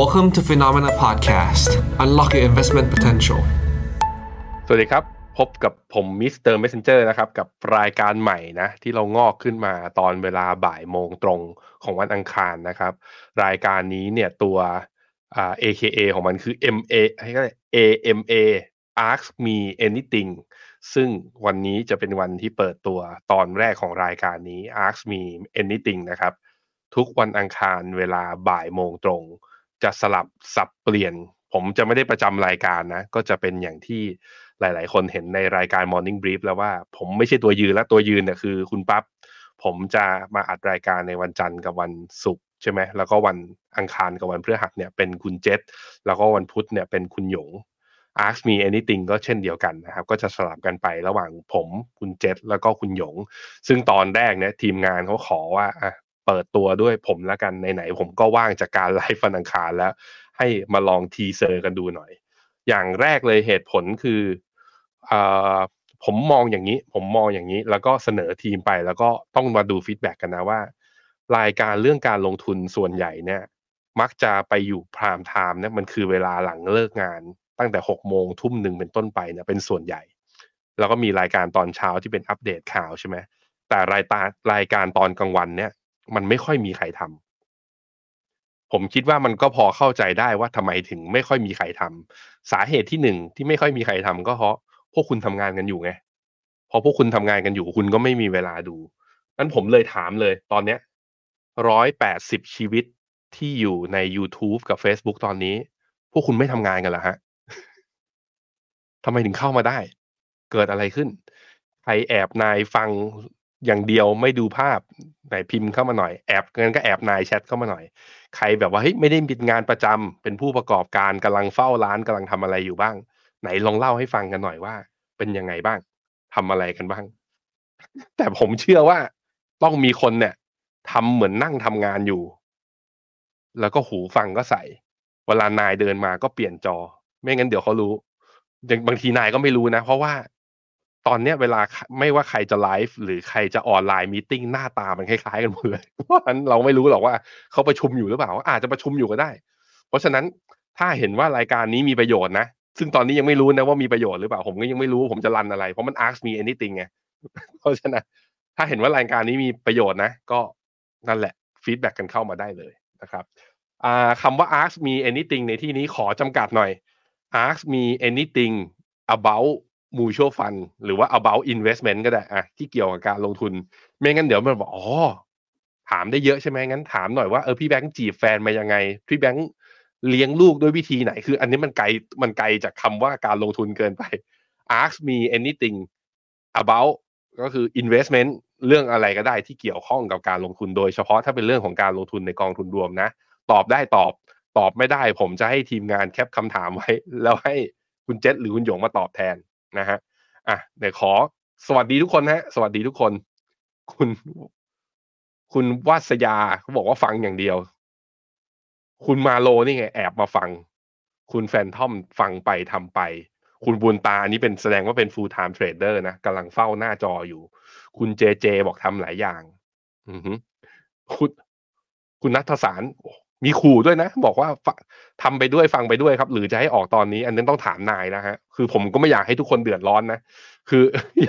Welcome to Phenomena Podcast. Unlock your investment potential. สวัสดีครับพบกับผมมิสเตอร์ Messenger นะครับกับรายการใหม่นะที่เรางอกขึ้นมาตอนเวลาบ่ายโมงตรงของวันอังคารนะครับรายการนี้เนี่ยตัวAKA ของมันคือ MA ให้ก็ AMA Ask Me Anything ซึ่งวันนี้จะเป็นวันที่เปิดตัวตอนแรกของรายการนี้ Ask Me Anything นะครับทุกวันอังคารเวลาบ่ายโมงตรงจะสลับสับเปลี่ยนผมจะไม่ได้ประจำรายการนะก็จะเป็นอย่างที่หลายๆคนเห็นในรายการ Morning Brief แล้วว่าผมไม่ใช่ตัวยืนและตัวยืนเนี่ยคือคุณปั๊บผมจะมาอัดรายการในวันจันทร์กับวันศุกร์ใช่ไหมแล้วก็วันอังคารกับวันพฤหัสเนี่ยเป็นคุณเจษแล้วก็วันพุธเนี่ยเป็นคุณหยง Ask Me Anything ก็เช่นเดียวกันนะครับก็จะสลับกันไประหว่างผมคุณเจษแล้วก็คุณหยงซึ่งตอนแรกเนี่ยทีมงานเขาขอว่าเปิดตัวด้วยผมแล้วกันไหนๆผมก็ว่างจากการไลฟ์วันอังคารแล้วให้มาลองทีเซอร์กันดูหน่อยอย่างแรกเลยเหตุผลคือผมมองอย่างนี้แล้วก็เสนอทีมไปแล้วก็ต้องมาดูฟีดแบ็กกันนะว่ารายการเรื่องการลงทุนส่วนใหญ่เนี่ยมักจะไปอยู่ไพรม์ไทม์เนี่ยมันคือเวลาหลังเลิกงานตั้งแต่ 6 โมงทุ่มหนึ่งเป็นต้นไปเนี่ยเป็นส่วนใหญ่แล้วก็มีรายการตอนเช้าที่เป็นอัปเดตข่าวใช่ไหมแต่รายการตอนกลางวันเนี่ยมันไม่ค่อยมีใครทำผมคิดว่ามันก็พอเข้าใจได้ว่าทำไมถึงไม่ค่อยมีใครทำสาเหตุที่หนึ่งที่ไม่ค่อยมีใครทำก็เพราะพวกคุณทำงานกันอยู่ไงพอพวกคุณทำงานกันอยู่คุณก็ไม่มีเวลาดูนั้นผมเลยถามเลยตอนเนี้ย180ชีวิตที่อยู่ใน YouTube กับ Facebook ตอนนี้พวกคุณไม่ทำงานกันเหรอฮะทำไมถึงเข้ามาได้เกิดอะไรขึ้นใครแอบนายฟังอย่างเดียวไม่ดูภาพไหนพิมพ์เข้ามาหน่อยแอบงั้นก็แอบนายแชทเข้ามาหน่อยใครแบบว่าเฮ้ยไม่ได้มีงานประจำเป็นผู้ประกอบการกำลังเฝ้าร้านกำลังทำอะไรอยู่บ้างไหนลองเล่าให้ฟังกันหน่อยว่าเป็นยังไงบ้างทำอะไรกันบ้างแต่ผมเชื่อว่าต้องมีคนเนี่ยทำเหมือนนั่งทำงานอยู่แล้วก็หูฟังก็ใส่เวลานายเดินมาก็เปลี่ยนจอไม่งั้นเดี๋ยวเขารู้บางทีนายก็ไม่รู้นะเพราะว่าตอนเนี้ยเวลาไม่ว่าใครจะไลฟ์หรือใครจะออนไลน์มีตติ้งหน้าตามันคล้ายๆกันหมดเลยเพราะฉะนั้นเราไม่รู้หรอกว่าเขาประชุมอยู่หรือเปล่าอาจจะประชุมอยู่ก็ได้เพราะฉะนั้นถ้าเห็นว่ารายการนี้มีประโยชน์นะซึ่งตอนนี้ยังไม่รู้นะว่ามีประโยชน์หรือเปล่าผมก็ยังไม่รู้ผมจะรันอะไรเพราะมัน ask me anything ไงเพราะฉะนั้นถ้าเห็นว่ารายการนี้มีประโยชน์นะก็นั่นแหละฟีดแบ็กกันเข้ามาได้เลยนะครับคำว่า ask me anything ในที่นี้ขอจำกัดหน่อย ask me anything about mutual fund หรือว่า about investment ก็ได้ที่เกี่ยวกับการลงทุนไม่งั้นเดี๋ยวมันบอกอ๋อถามได้เยอะใช่ไหมงั้นถามหน่อยว่าพี่แบงค์จีบแฟนมายังไงพี่แบงค์เลี้ยงลูกด้วยวิธีไหนคืออันนี้มันไกลจากคำว่าการลงทุนเกินไป ask me anything about ก็คือ investment เรื่องอะไรก็ได้ที่เกี่ยวข้องกับการลงทุนโดยเฉพาะถ้าเป็นเรื่องของการลงทุนในกองทุนรวมนะตอบได้ตอบไม่ได้ผมจะให้ทีมงานแคปคำถามไว้แล้วให้คุณเจษหรือคุณหยงมาตอบแทนนะฮะเดี๋ยวขอสวัสดีทุกคนฮะสวัสดีทุกคนคุณวัศยาเขาบอกว่าฟังอย่างเดียวคุณมาโลนี่ไงแอบมาฟังคุณแฟนทอมฟังไปทำไปคุณบุญตาอันนี้เป็นแสดงว่าเป็น full time trader นะกำลังเฝ้าหน้าจออยู่คุณเจเจบอกทำหลายอย่างคุณณัฐสารมีขู่ด้วยนะบอกว่าทำไปด้วยฟังไปด้วยครับหรือจะให้ออกตอนนี้อันนั้นต้องถามนายนะฮะคือผมก็ไม่อยากให้ทุกคนเดือดร้อนนะคืออ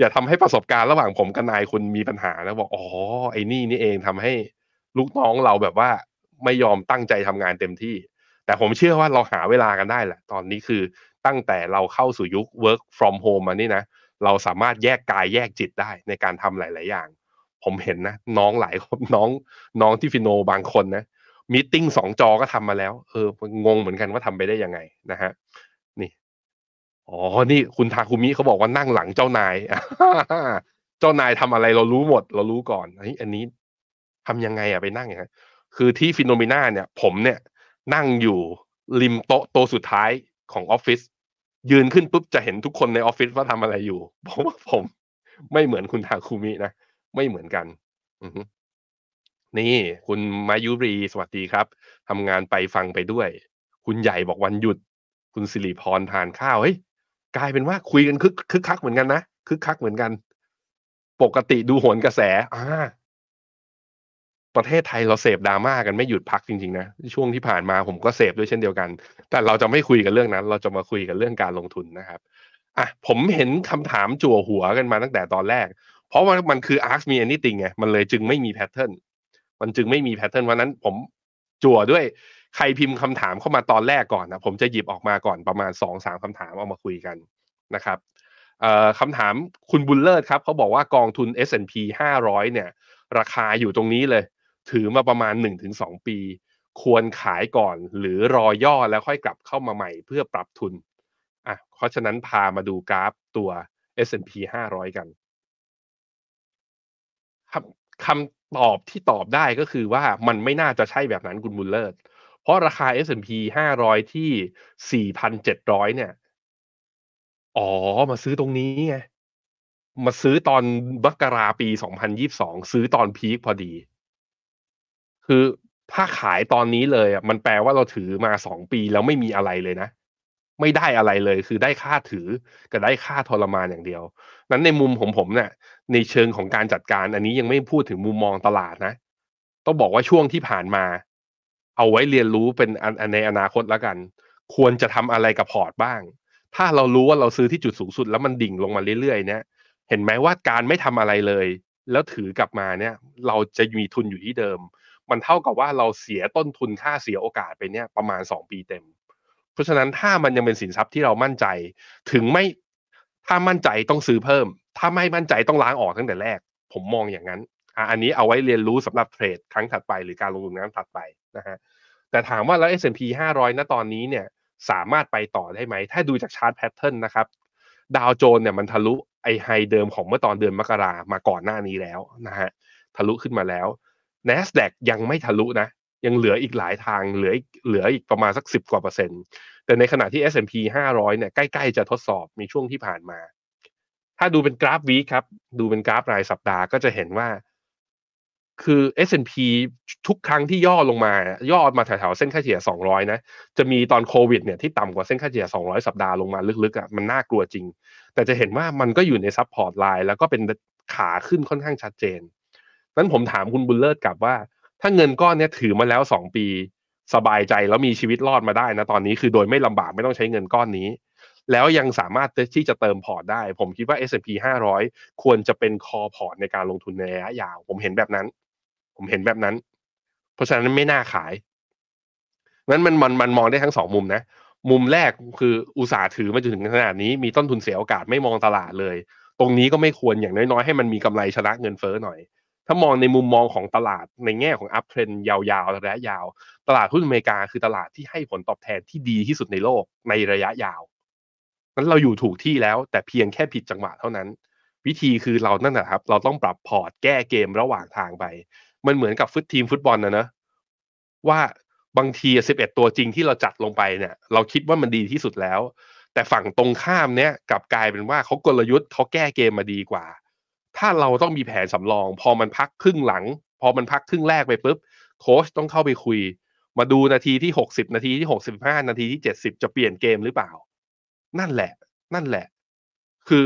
ย่าทำให้ประสบการณ์ระหว่างผมกับนายคุณมีปัญหานะบอกอ๋อไอ้นี่เองทำให้ลูกน้องเราแบบว่าไม่ยอมตั้งใจทำงานเต็มที่แต่ผมเชื่อว่าเราหาเวลากันได้แหละตอนนี้คือตั้งแต่เราเข้าสู่ยุค work from home มานี่นะเราสามารถแยกกายแยกจิตได้ในการทำหลายๆอย่างผมเห็นนะน้องหลายคนน้องที่ฟิโนบางคนนะมีตติ้ง2จอก็ทำมาแล้วงงเหมือนกันว่าทำไปได้ยังไงนะฮะนี่อ๋อนี่คุณทาคุมิเขาบอกว่านั่งหลังเจ้านาย เจ้านายทำอะไรเรารู้หมดเรารู้ก่อนอันนี้ทำยังไงอะไปนั่งอย่างนี้คือที่ฟีโนเมนาเนี่ยผมเนี่ยนั่งอยู่ริมโต๊ะสุดท้ายของออฟฟิศยืนขึ้นปุ๊บจะเห็นทุกคนในออฟฟิศว่าทำอะไรอยู่เพราะว่าผมไม่เหมือนคุณทาคุมินะไม่เหมือนกันนี่คุณมายุรีสวัสดีครับทำงานไปฟังไปด้วยคุณใหญ่บอกวันหยุดคุณสิริพรทานข้าวเฮ้ยกลายเป็นว่าคุยกันคึกคักเหมือนกันนะคึกคักเหมือนกันปกติดูโหนกระแส ประเทศไทยเราเสพดราม่ากันไม่หยุดพักจริงๆนะช่วงที่ผ่านมาผมก็เสพด้วยเช่นเดียวกันแต่เราจะไม่คุยกันเรื่องนั้นเราจะมาคุยกันเรื่องการลงทุนนะครับอ่ะผมเห็นคำถามจั่วหัวกันมาตั้งแต่ตอนแรกเพราะว่ามันคือ Ask Me Anything ไงมันเลยจึงไม่มีแพทเทิร์นมันจึงไม่มีแพทเทิร์นวันนั้นผมจั่วด้วยใครพิมพ์คำถามเข้ามาตอนแรกก่อนนะผมจะหยิบออกมาก่อนประมาณ 2-3 คำถามเอามาคุยกันนะครับคำถามคุณบุญเลิศครับเขาบอกว่ากองทุน S&P 500เนี่ยราคาอยู่ตรงนี้เลยถือมาประมาณ 1-2 ปีควรขายก่อนหรือรอย่อแล้วค่อยกลับเข้ามาใหม่เพื่อปรับทุนอ่ะเพราะฉะนั้นพามาดูกราฟตัว S&P 500 กันครับคำตอบที่ตอบได้ก็คือว่ามันไม่น่าจะใช่แบบนั้นคุณบุญเลิศเพราะราคา S&P 500 ที่ 4,700 เนี่ยอ๋อมาซื้อตรงนี้ไงมาซื้อตอนมกราปี2022ซื้อตอนพีคพอดีคือถ้าขายตอนนี้เลยอ่ะมันแปลว่าเราถือมา2ปีแล้วไม่มีอะไรเลยนะไม่ได้อะไรเลยคือได้ค่าถือกับได้ค่าทรมานอย่างเดียวนั้นในมุมของผมเนี่ยในเชิงของการจัดการอันนี้ยังไม่พูดถึงมุมมองตลาดนะต้องบอกว่าช่วงที่ผ่านมาเอาไว้เรียนรู้เป็นในอนาคตแล้วกันควรจะทำอะไรกับพอร์ตบ้างถ้าเรารู้ว่าเราซื้อที่จุดสูงสุดแล้วมันดิ่งลงมาเรื่อยๆเนี่ยเห็นไหมว่าการไม่ทำอะไรเลยแล้วถือกลับมาเนี่ยเราจะมีทุนอยู่ที่เดิมมันเท่ากับว่าเราเสียต้นทุนค่าเสียโอกาสไปเนี่ยประมาณ2ปีเต็มเพราะฉะนั้นถ้ามันยังเป็นสินทรัพย์ที่เรามั่นใจถึงไม่ถ้ามั่นใจต้องซื้อเพิ่มถ้าไม่มั่นใจต้องล้างออกตั้งแต่แรกผมมองอย่างนั้นอันนี้เอาไว้เรียนรู้สำหรับเทรดครั้งถัดไปหรือการลงทุนครั้งถัดไปนะฮะแต่ถามว่าแล้ว S&P 500 ณตอนนี้เนี่ยสามารถไปต่อได้ไหมถ้าดูจากชาร์ตแพทเทิร์นนะครับดาวโจนส์เนี่ยมันทะลุไอไฮเดิมของเมื่อตอนเดือนมกรามาก่อนหน้านี้แล้วนะฮะทะลุขึ้นมาแล้ว Nasdaq ยังไม่ทะลุนะยังเหลืออีกหลายทางเหลืออีกประมาณสัก10กว่าเปอร์เซ็นต์แต่ในขณะที่ S&P 500 เนี่ยใกล้ๆจะทดสอบในช่วงที่ผ่านมาถ้าดูเป็นกราฟวีคครับดูเป็นกราฟรายสัปดาห์ก็จะเห็นว่าคือ S&P ทุกครั้งที่ย่อลงมาย่อมาแถวๆเส้นค่าเฉลี่ย200นะจะมีตอนโควิดเนี่ยที่ต่ำกว่าเส้นค่าเฉลี่ย200สัปดาห์ลงมาลึกๆอ่ะมันน่ากลัวจริงแต่จะเห็นว่ามันก็อยู่ในซัพพอร์ตไลน์แล้วก็เป็นขาขึ้นค่อนข้างชัดเจนนั้นผมถามคุณบุญเลิศกลับว่าถ้าเงินก้อนเนี้ยถือมาแล้ว2ปีสบายใจแล้วมีชีวิตรอดมาได้นะตอนนี้คือโดยไม่ลำบากไม่ต้องใช้เงินก้อนนี้แล้วยังสามารถที่จะเติมพอร์ตได้ผมคิดว่า S&P 500 ควรจะเป็นคอพอร์ตในการลงทุนในระยะยาวผมเห็นแบบนั้นเพราะฉะนั้นไม่น่าขายนั้นมันมองได้ทั้ง2มุมนะมุมแรกคืออุตสาห์ถือมาจนถึงขนาดนี้มีต้นทุนเสียโอกาสไม่มองตลาดเลยตรงนี้ก็ไม่ควรอย่างน้อยๆให้มันมีกำไรชนะเงินเฟ้อหน่อยถ้ามองในมุมมองของตลาดในแง่ของอัพเทรนด์ยาวๆระยะยาวตลาดหุ้นอเมริกาคือตลาดที่ให้ผลตอบแทนที่ดีที่สุดในโลกในระยะยาวนั้นเราอยู่ถูกที่แล้วแต่เพียงแค่ผิดจังหวะเท่านั้นวิธีคือเรานั่นแหละครับเราต้องปรับพอร์ตแก้เกมระหว่างทางไปมันเหมือนกับทีมฟุตบอลนะว่าบางที11ตัวจริงที่เราจัดลงไปเนี่ยเราคิดว่ามันดีที่สุดแล้วแต่ฝั่งตรงข้ามเนี่ยกลับกลายเป็นว่าเขากลยุทธ์เขาแก้เกมมาดีกว่าถ้าเราต้องมีแผนสำรองพอมันพักครึ่งแรกไปปุ๊บโค้ชต้องเข้าไปคุยมาดูนาทีที่60นาทีที่65นาทีที่70จะเปลี่ยนเกมหรือเปล่านั่นแหละคือ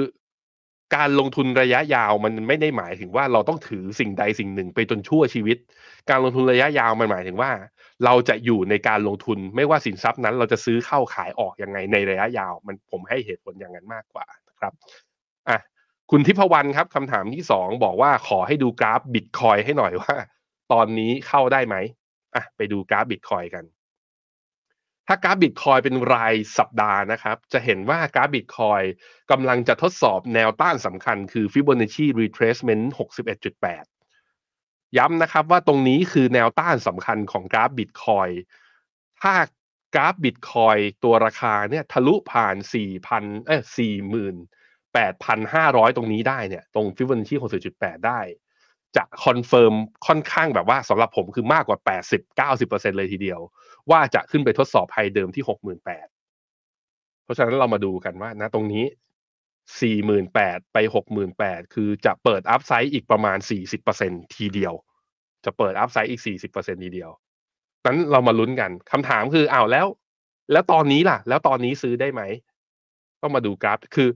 การลงทุนระยะยาวมันไม่ได้หมายถึงว่าเราต้องถือสิ่งใดสิ่งหนึ่งไปจนชั่วชีวิตการลงทุนระยะยาวมันหมายถึงว่าเราจะอยู่ในการลงทุนไม่ว่าสินทรัพย์นั้นเราจะซื้อเข้าขายออกยังไงในระยะยาวมันผมให้เหตุผลอย่างนั้นมากกว่านะครับอ่ะคุณทิพวรรณครับคำถามที่2บอกว่าขอให้ดูกราฟ Bitcoin ให้หน่อยว่าตอนนี้เข้าได้ไหมอ่ะไปดูกราฟ Bitcoin กันถ้ากราฟ Bitcoin เป็นรายสัปดาห์นะครับจะเห็นว่ากราฟ Bitcoin กำลังจะทดสอบแนวต้านสำคัญคือ Fibonacci Retracement 61.8 ย้ำนะครับว่าตรงนี้คือแนวต้านสำคัญของกราฟ Bitcoin ถ้ากราฟ Bitcoin ตัวราคาเนี่ยทะลุผ่าน 48,500 ตรงนี้ได้เนี่ยตรง Fibonacci 60.8 ได้จะคอนเฟิร์มค่อนข้างแบบว่าสำหรับผมคือมากกว่า 80-90% เลยทีเดียวว่าจะขึ้นไปทดสอบไฮเดิมที่ 68,000 เพราะฉะนั้นเรามาดูกันว่านะตรงนี้ 48,000 ไป 68,000 คือจะเปิดอัพไซด์อีกประมาณ 40% ทีเดียวจะเปิดอัพไซด์อีก 40% ทีเดียวนั้นเรามาลุ้นกันคำถามคืออ้าวแล้วตอนนี้ล่ะแล้วตอนนี้ซื้อได้ไหมต้องมาดูกราฟคือ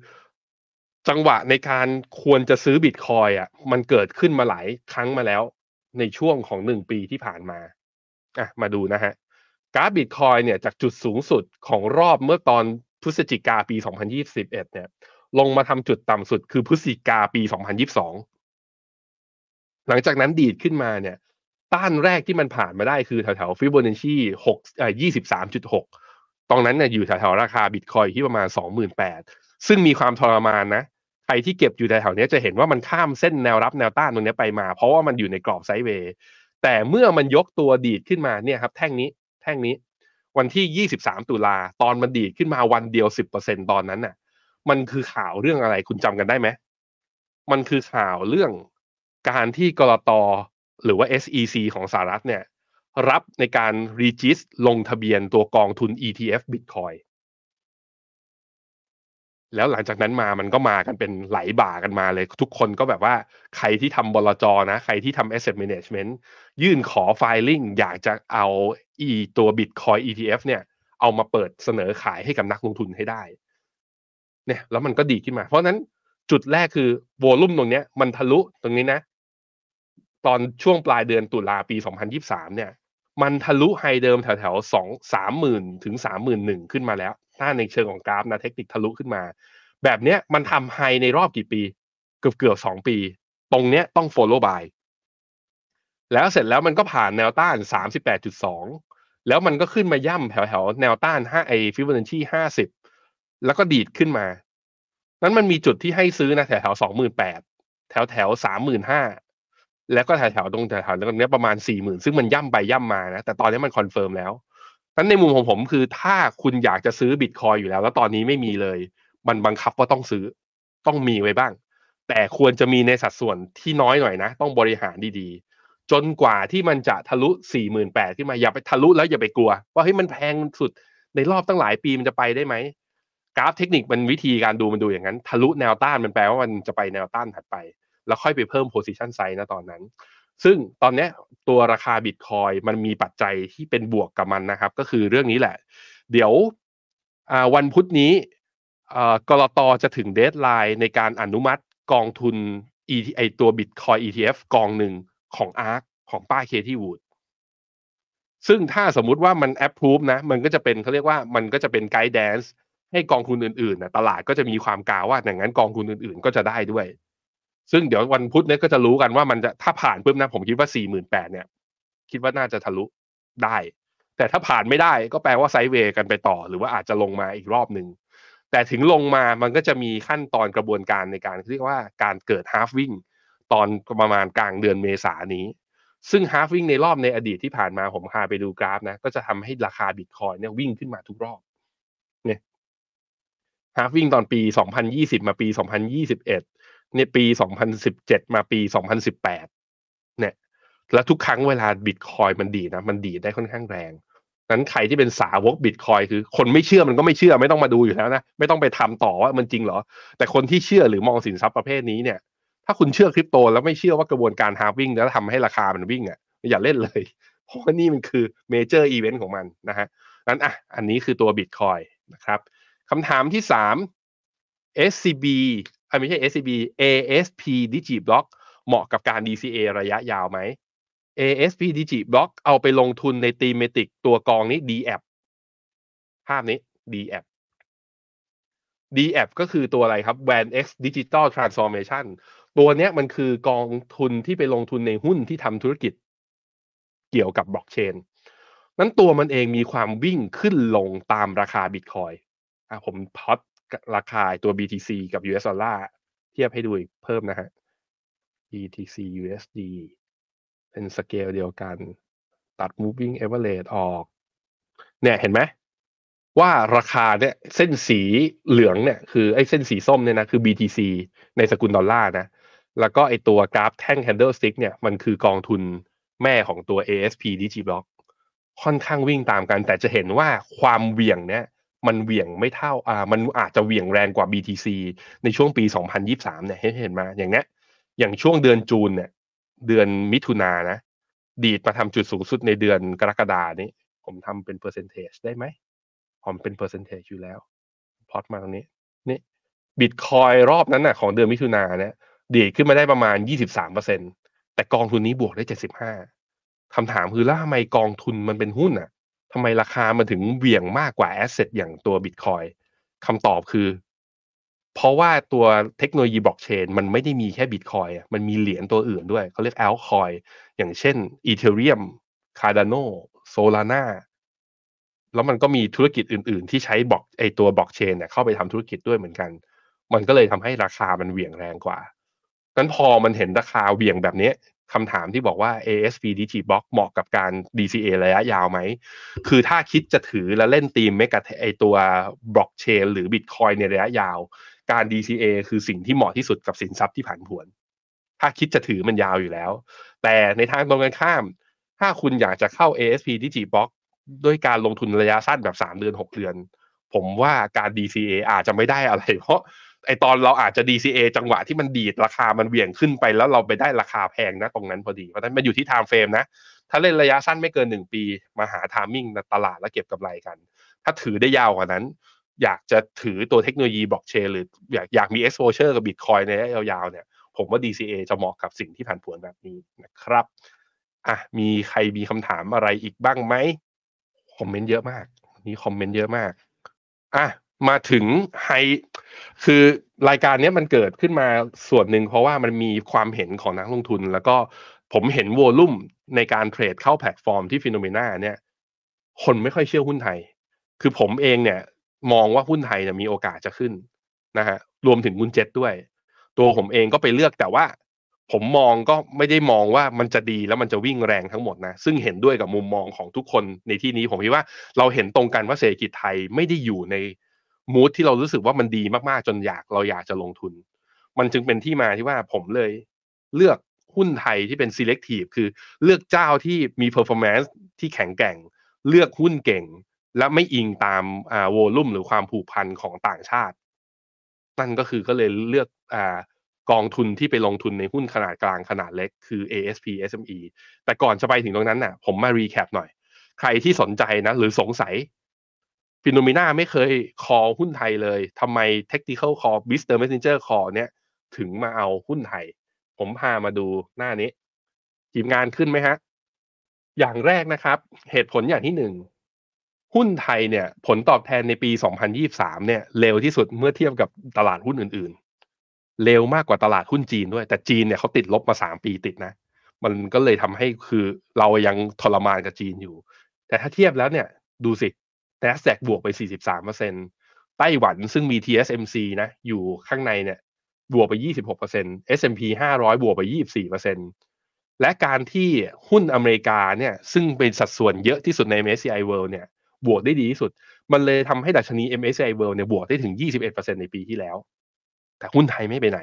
จังหวะในการควรจะซื้อบิตคอยน์อ่ะมันเกิดขึ้นมาหลายครั้งมาแล้ว ในช่วงของ1ปีที่ผ่านมามาดูนะฮะกราฟ Bitcoin เนี่ยจากจุดสูงสุดของรอบเมื่อตอนพฤศจิกาปี2021เนี่ยลงมาทำจุดต่ำสุดคือพฤศจิกาปี2022หลังจากนั้นดีดขึ้นมาเนี่ยต้านแรกที่มันผ่านมาได้คือแถวๆ Fibonacci 23.6 ตรงนั้นเนี่ยอยู่แถวๆราคา Bitcoin ที่ประมาณ 28,000 ซึ่งมีความทรมานนะใครที่เก็บอยู่แถวๆนี้จะเห็นว่ามันข้ามเส้นแนวรับแนวต้านตรงนี้ไปมาเพราะว่ามันอยู่ในกรอบไซด์เวย์แต่เมื่อมันยกตัวดีดขึ้นมาเนี่ยครับแท่งนี้วันที่23ตุลาตอนมันดีดขึ้นมาวันเดียว 10% ตอนนั้นน่ะมันคือข่าวเรื่องอะไรคุณจำกันได้ไหมมันคือข่าวเรื่องการที่กลต.หรือว่า SEC ของสหรัฐเนี่ยรับในการรีจิสต์ลงทะเบียนตัวกองทุน ETF Bitcoin แล้วหลังจากนั้นมามันก็มากันเป็นไหลบ่ากันมาเลยทุกคนก็แบบว่าใครที่ทำบลจ.นะใครที่ทำ Asset Management ยื่นขอ Filing อยากจะเอาตัว Bitcoin ETF เนี่ยเอามาเปิดเสนอขายให้กับนักลงทุนให้ได้เนี่ยแล้วมันก็ดีขึ้นมาเพราะนั้นจุดแรกคือโวลุ่มตรงเนี้ยมันทะลุตรงนี้นะตอนช่วงปลายเดือนตุลาปี2023เนี่ยมันทะลุไฮเดิมแถวๆ 30,000 ถึง 31,000 ขึ้นมาแล้วถ้าในเชิงของกราฟนะเทคนิคทะลุขึ้นมาแบบเนี้ยมันทำไฮในรอบกี่ปีเกือบ2ปีตรงเนี้ยต้อง follow buy แล้วเสร็จแล้วมันก็ผ่านแนวต้าน 38.2 แล้วมันก็ขึ้นมาย่ำแถวๆแนวต้าน5ไอ้ Fibonacci 50แล้วก็ดีดขึ้นมานั้นมันมีจุดที่ให้ซื้อนะแถวๆ 28,000 แถวๆ 35,000แล้วก็แถวๆตรงแถวๆตรงนี้ประมาณ 40,000 ซึ่งมันย่ำไปย่ำมานะแต่ตอนนี้มันคอนเฟิร์มแล้วนั้นในมุมของผมคือถ้าคุณอยากจะซื้อ Bitcoin อยู่แล้วแล้วตอนนี้ไม่มีเลยมันบังคับว่าต้องซื้อต้องมีไว้บ้างแต่ควรจะมีในสัดส่วนที่น้อยหน่อยนะต้องบริหารดีๆจนกว่าที่มันจะทะลุ 48,000 ขึ้นมาอย่าไปทะลุแล้วอย่าไปกลัวว่าเฮ้ยมันแพงสุดในรอบตั้งหลายปีมันจะไปได้มั้ยกราฟเทคนิคมันวิธีการดูมันดูอย่างนั้นทะลุแนวต้านมันแปลว่ามันจะไปแนวต้านถัดไปแล้วค่อยไปเพิ่ม position size นะตอนนั้นซึ่งตอนนี้ตัวราคา Bitcoin มันมีปัจจัยที่เป็นบวกกับมันนะครับก็คือเรื่องนี้แหละเดี๋ยววันพุธนี้กลต.จะถึงเดดไลน์ในการอนุมัติกองทุน ไอตัว Bitcoin ETF กองหนึ่งของ Ark ของป้าเคที่วูดซึ่งถ้าสมมุติว่ามัน approve นะมันก็จะเป็นเขาเรียกว่ามันก็จะเป็น guidance ให้กองทุนอื่นๆนะตลาดก็จะมีความกล่าวว่าอย่างนั้นกองทุนอื่นๆก็จะได้ด้วยซึ่งเดี๋ยววันพุธเนี่ยก็จะรู้กันว่ามันจะถ้าผ่านปุ๊บนะผมคิดว่า 48,000 เนี่ยคิดว่าน่าจะทะลุได้แต่ถ้าผ่านไม่ได้ก็แปลว่าไซด์เวย์กันไปต่อหรือว่าอาจจะลงมาอีกรอบนึงแต่ถึงลงมามันก็จะมีขั้นตอนกระบวนการในการเรียกว่าการเกิดฮาล์ฟวิ่งตอนประมาณกลางเดือนเมษายนนี้ซึ่งฮาล์ฟวิ่งในรอบในอดีตที่ผ่านมาผมพาไปดูกราฟนะก็จะทำให้ราคา Bitcoin เนี่ยวิ่งขึ้นมาทุกรอบเนี่ยฮาล์ฟวิ่งตอนปี2020มาปี2021เนี่ยปี2017มาปี2018เนี่ยแล้วทุกครั้งเวลา Bitcoin มันดีนะมันดีได้ค่อนข้างแรงนั้นใครที่เป็นสาวก Bitcoin คือคนไม่เชื่อมันก็ไม่เชื่อไม่ต้องมาดูอยู่แล้วนะไม่ต้องไปทำต่อว่ามันจริงเหรอแต่คนที่เชื่อหรือมองสินทรัพย์ประเภทนี้เนี่ยถ้าคุณเชื่อคริปโตแล้วไม่เชื่อว่ากระบวนการฮาล์ฟวิ่งแล้วทำให้ราคามันวิ่งอ่ะอย่าเล่นเลยเพราะว่านี่มันคือเมเจอร์อีเวนต์ของมันนะฮะนั้นอันนี้คือตัว Bitcoin นะครับคำถามที่3 SCBไม่ใช่ SCB ASP DIGIBLOC เหมาะกับการ DCA ระยะยาวไหม ASP DIGIBLOC เอาไปลงทุนในธีมติกตัวกองนี้ DApp ภาพนี้ DApp ก็คือตัวอะไรครับ Brand X Digital Transformation ตัวเนี้ยมันคือกองทุนที่ไปลงทุนในหุ้นที่ทำธุรกิจเกี่ยวกับบล็อกเชนนั้นตัวมันเองมีความวิ่งขึ้นลงตามราคา Bitcoin ผมพอดราคาตัว BTC กับ US Dollar เทียบให้ดูอีกเพิ่มนะฮะ BTC USD เป็นสเกลเดียวกันตัด Moving Average ออกเนี่ยเห็นไหมว่าราคาเนี่ยเส้นสีเหลืองเนี่ยคือไอ้เส้นสีส้มเนี่ยนะคือ BTC ในสกุลดอลลาร์นะแล้วก็ไอ้ตัวกราฟแท่ง Candlestick เนี่ยมันคือกองทุนแม่ของตัว ASP DIGIBLOC ค่อนข้างวิ่งตามกันแต่จะเห็นว่าความเหวี่ยงเนี่ยมันเหวี่ยงไม่เท่ามันอาจจะเหวี่ยงแรงกว่า BTC ในช่วงปี2023เนี่ยเห็นมาอย่างเนี้ยอย่างช่วงเดือนจูนเนี่ยเดือนมิถุนายนนะดีดมาทำจุดสูงสุดในเดือนกรกฎาคมนี้ผมทำเป็นเปอร์เซ็นเทจได้ไหมผมเป็นเปอร์เซ็นเทจอยู่แล้วพล็อตมาตรงนี้นี่ Bitcoin รอบนั้นน่ะของเดือนมิถุนายนเนี่ยดีดขึ้นมาได้ประมาณ 23% แต่กองทุนนี้บวกได้75คำถามคือแล้วทำไมกองทุนมันเป็นหุ้นอ่ะทำไมราคามันถึงเหวี่ยงมากกว่าแอสเซทอย่างตัว Bitcoin คำตอบคือเพราะว่าตัวเทคโนโลยีบล็อกเชนมันไม่ได้มีแค่ Bitcoin มันมีเหรียญตัวอื่นด้วยเขาเรียก Altcoin อย่างเช่น Ethereum Cardano Solana แล้วมันก็มีธุรกิจอื่นๆที่ใช้บล็อกไอตัวบล็อกเชนเนี่ยเข้าไปทำธุรกิจด้วยเหมือนกันมันก็เลยทำให้ราคามันเหวี่ยงแรงกว่างั้นพอมันเห็นราคาเหวี่ยงแบบนี้คำถามที่บอกว่า ASP-DIGIBLOC เหมาะกับการ DCA ระยะยาวไหมคือถ้าคิดจะถือและเล่นธีมไม่กับไอตัวบล็อกเชนหรือ Bitcoin ในระยะยาวการ DCA คือสิ่งที่เหมาะที่สุดกับสินทรัพย์ที่ผันผวนถ้าคิดจะถือมันยาวอยู่แล้วแต่ในทางตรงกันข้ามถ้าคุณอยากจะเข้า ASP-DIGIBLOC ด้วยการลงทุนระยะสั้นแบบ3เดือน6เดือนผมว่าการ DCA อาจจะไม่ได้อะไรเพราะไอตอนเราอาจจะ DCA จังหวะที่มันดีดราคามันเหวี่ยงขึ้นไปแล้วเราไปได้ราคาแพงนะตรงนั้นพอดีเพราะฉะนั้นมันอยู่ที่ time frame นะถ้าเล่นระยะสั้นไม่เกิน1ปีมาหา timing ในตลาดแล้วเก็บกำไรกันถ้าถือได้ยาวกว่านั้นอยากจะถือตัวเทคโนโลยีบล็อกเชนหรืออยากมี exposure กับ Bitcoin ในระยะยาวๆเนี่ยผมว่า DCA จะเหมาะกับสิ่งที่ผันผวนแบบนี้นะครับอ่ะมีใครมีคำถามอะไรอีกบ้างไหมคอมเมนต์เยอะมากนี่คอมเมนต์เยอะมากอ่ะมาถึงไฮคือรายการนี้มันเกิดขึ้นมาส่วนหนึ่งเพราะว่ามันมีความเห็นของนักลงทุนแล้วก็ผมเห็นวอลลุ่มในการเทรดเข้าแพลตฟอร์มที่ Phenomena เนี่ยคนไม่ค่อยเชื่อหุ้นไทยคือผมเองเนี่ยมองว่าหุ้นไทยเนี่ยมีโอกาสจะขึ้นนะฮะรวมถึงหุ้นเจ็ตด้วยตัวผมเองก็ไปเลือกแต่ว่าผมมองก็ไม่ได้มองว่ามันจะดีแล้วมันจะวิ่งแรงทั้งหมดนะซึ่งเห็นด้วยกับมุมมองของทุกคนในที่นี้ผมคิดว่าเราเห็นตรงกันว่าเศรษฐกิจไทยไม่ได้อยู่ในมูดที่เรารู้สึกว่ามันดีมากๆจนเราอยากจะลงทุนมันจึงเป็นที่มาที่ว่าผมเลยเลือกหุ้นไทยที่เป็น selective คือเลือกเจ้าที่มี performance ที่แข็งแกร่งเลือกหุ้นเก่งและไม่อิงตามvolume หรือความผูกพันของต่างชาตินั่นก็คือก็เลยเลือกกองทุนที่ไปลงทุนในหุ้นขนาดกลางขนาดเล็กคือ ASP SME แต่ก่อนจะไปถึงตรงนั้นน่ะผมมา recap หน่อยใครที่สนใจนะหรือสงสัยPhenomena ไม่เคย call หุ้นไทยเลยทำไม Technical Call Business Messenger Call เนี่ยถึงมาเอาหุ้นไทยผมพามาดูหน้านี้ทีมงานขึ้นไหมฮะอย่างแรกนะครับเหตุผลอย่างที่หนึ่งหุ้นไทยเนี่ยผลตอบแทนในปี2023เนี่ยเร็วที่สุดเมื่อเทียบกับตลาดหุ้นอื่นๆเร็วมากกว่าตลาดหุ้นจีนด้วยแต่จีนเนี่ยเขาติดลบมา3ปีติดนะมันก็เลยทำให้คือเรายังทรมานกับจีนอยู่แต่ถ้าเทียบแล้วเนี่ยดูสิNasdaq บวกไป 43% ไต้หวันซึ่งมี TSMC นะอยู่ข้างในเนี่ยบวกไป 26% S&P 500 บวกไป 24% และการที่หุ้นอเมริกาเนี่ยซึ่งเป็นสัดส่วนเยอะที่สุดใน MSCI World เนี่ยบวกได้ดีที่สุดมันเลยทำให้ดัชนี MSCI World เนี่ยบวกได้ถึง 21% ในปีที่แล้วแต่หุ้นไทยไม่ไปไหน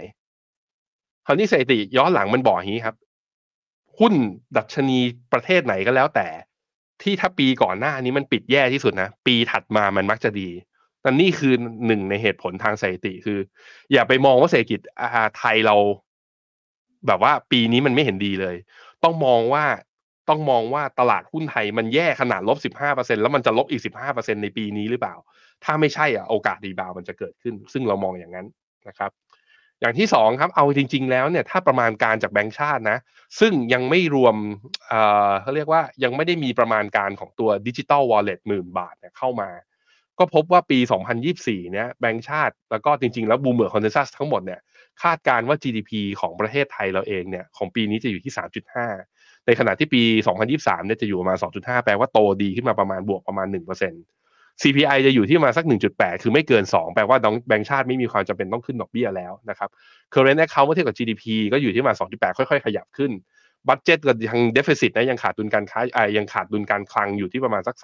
คราวนี้สถิติย้อนหลังมันบอกอย่างนี้ครับหุ้นดัชนีประเทศไหนก็แล้วแต่ที่ถ้าปีก่อนหน้านี้มันปิดแย่ที่สุดนะปีถัดมามันมักจะดีนั่นนี่คือหนึ่งในเหตุผลทางสถิติคืออย่าไปมองว่าเศรษฐกิจไทยเราแบบว่าปีนี้มันไม่เห็นดีเลยต้องมองว่าตลาดหุ้นไทยมันแย่ขนาดลบ 15% แล้วมันจะลบอีก 15% ในปีนี้หรือเปล่าถ้าไม่ใช่โอกาสรีบาวมันจะเกิดขึ้นซึ่งเรามองอย่างนั้นนะครับอย่างที่2ครับเอาจริงๆแล้วเนี่ยถ้าประมาณการจากแบงก์ชาตินะซึ่งยังไม่รวมเขาเรียกว่ายังไม่ได้มีประมาณการของตัว Digital Wallet 10,000 บาทเนี่ยเข้ามาก็พบว่าปี2024เนี่ยแบงก์ชาติแล้วก็จริงๆแล้วบูมเมอร์คอนเซนซัสทั้งหมดเนี่ยคาดการณ์ว่า GDP ของประเทศไทยเราเองเนี่ยของปีนี้จะอยู่ที่ 3.5 ในขณะที่ปี2023เนี่ยจะอยู่ประมาณ 2.5 แปลว่าโตดีขึ้นมาประมาณบวกประมาณ 1%CPI จะอยู่ที่มาสัก 1.8 คือไม่เกิน 2 แปลว่าแบงก์ชาติไม่มีความจำเป็นต้องขึ้นดอกเบี้ยแล้วนะครับ Current Account เมื่อเทียบกับ GDP ก็อยู่ที่มา 2.8 ค่อยๆขยับขึ้น Budget ก็ยัง Deficit นะยังขาดดุลการค้ายังขาดดุลการคลังอยู่ที่ประมาณสัก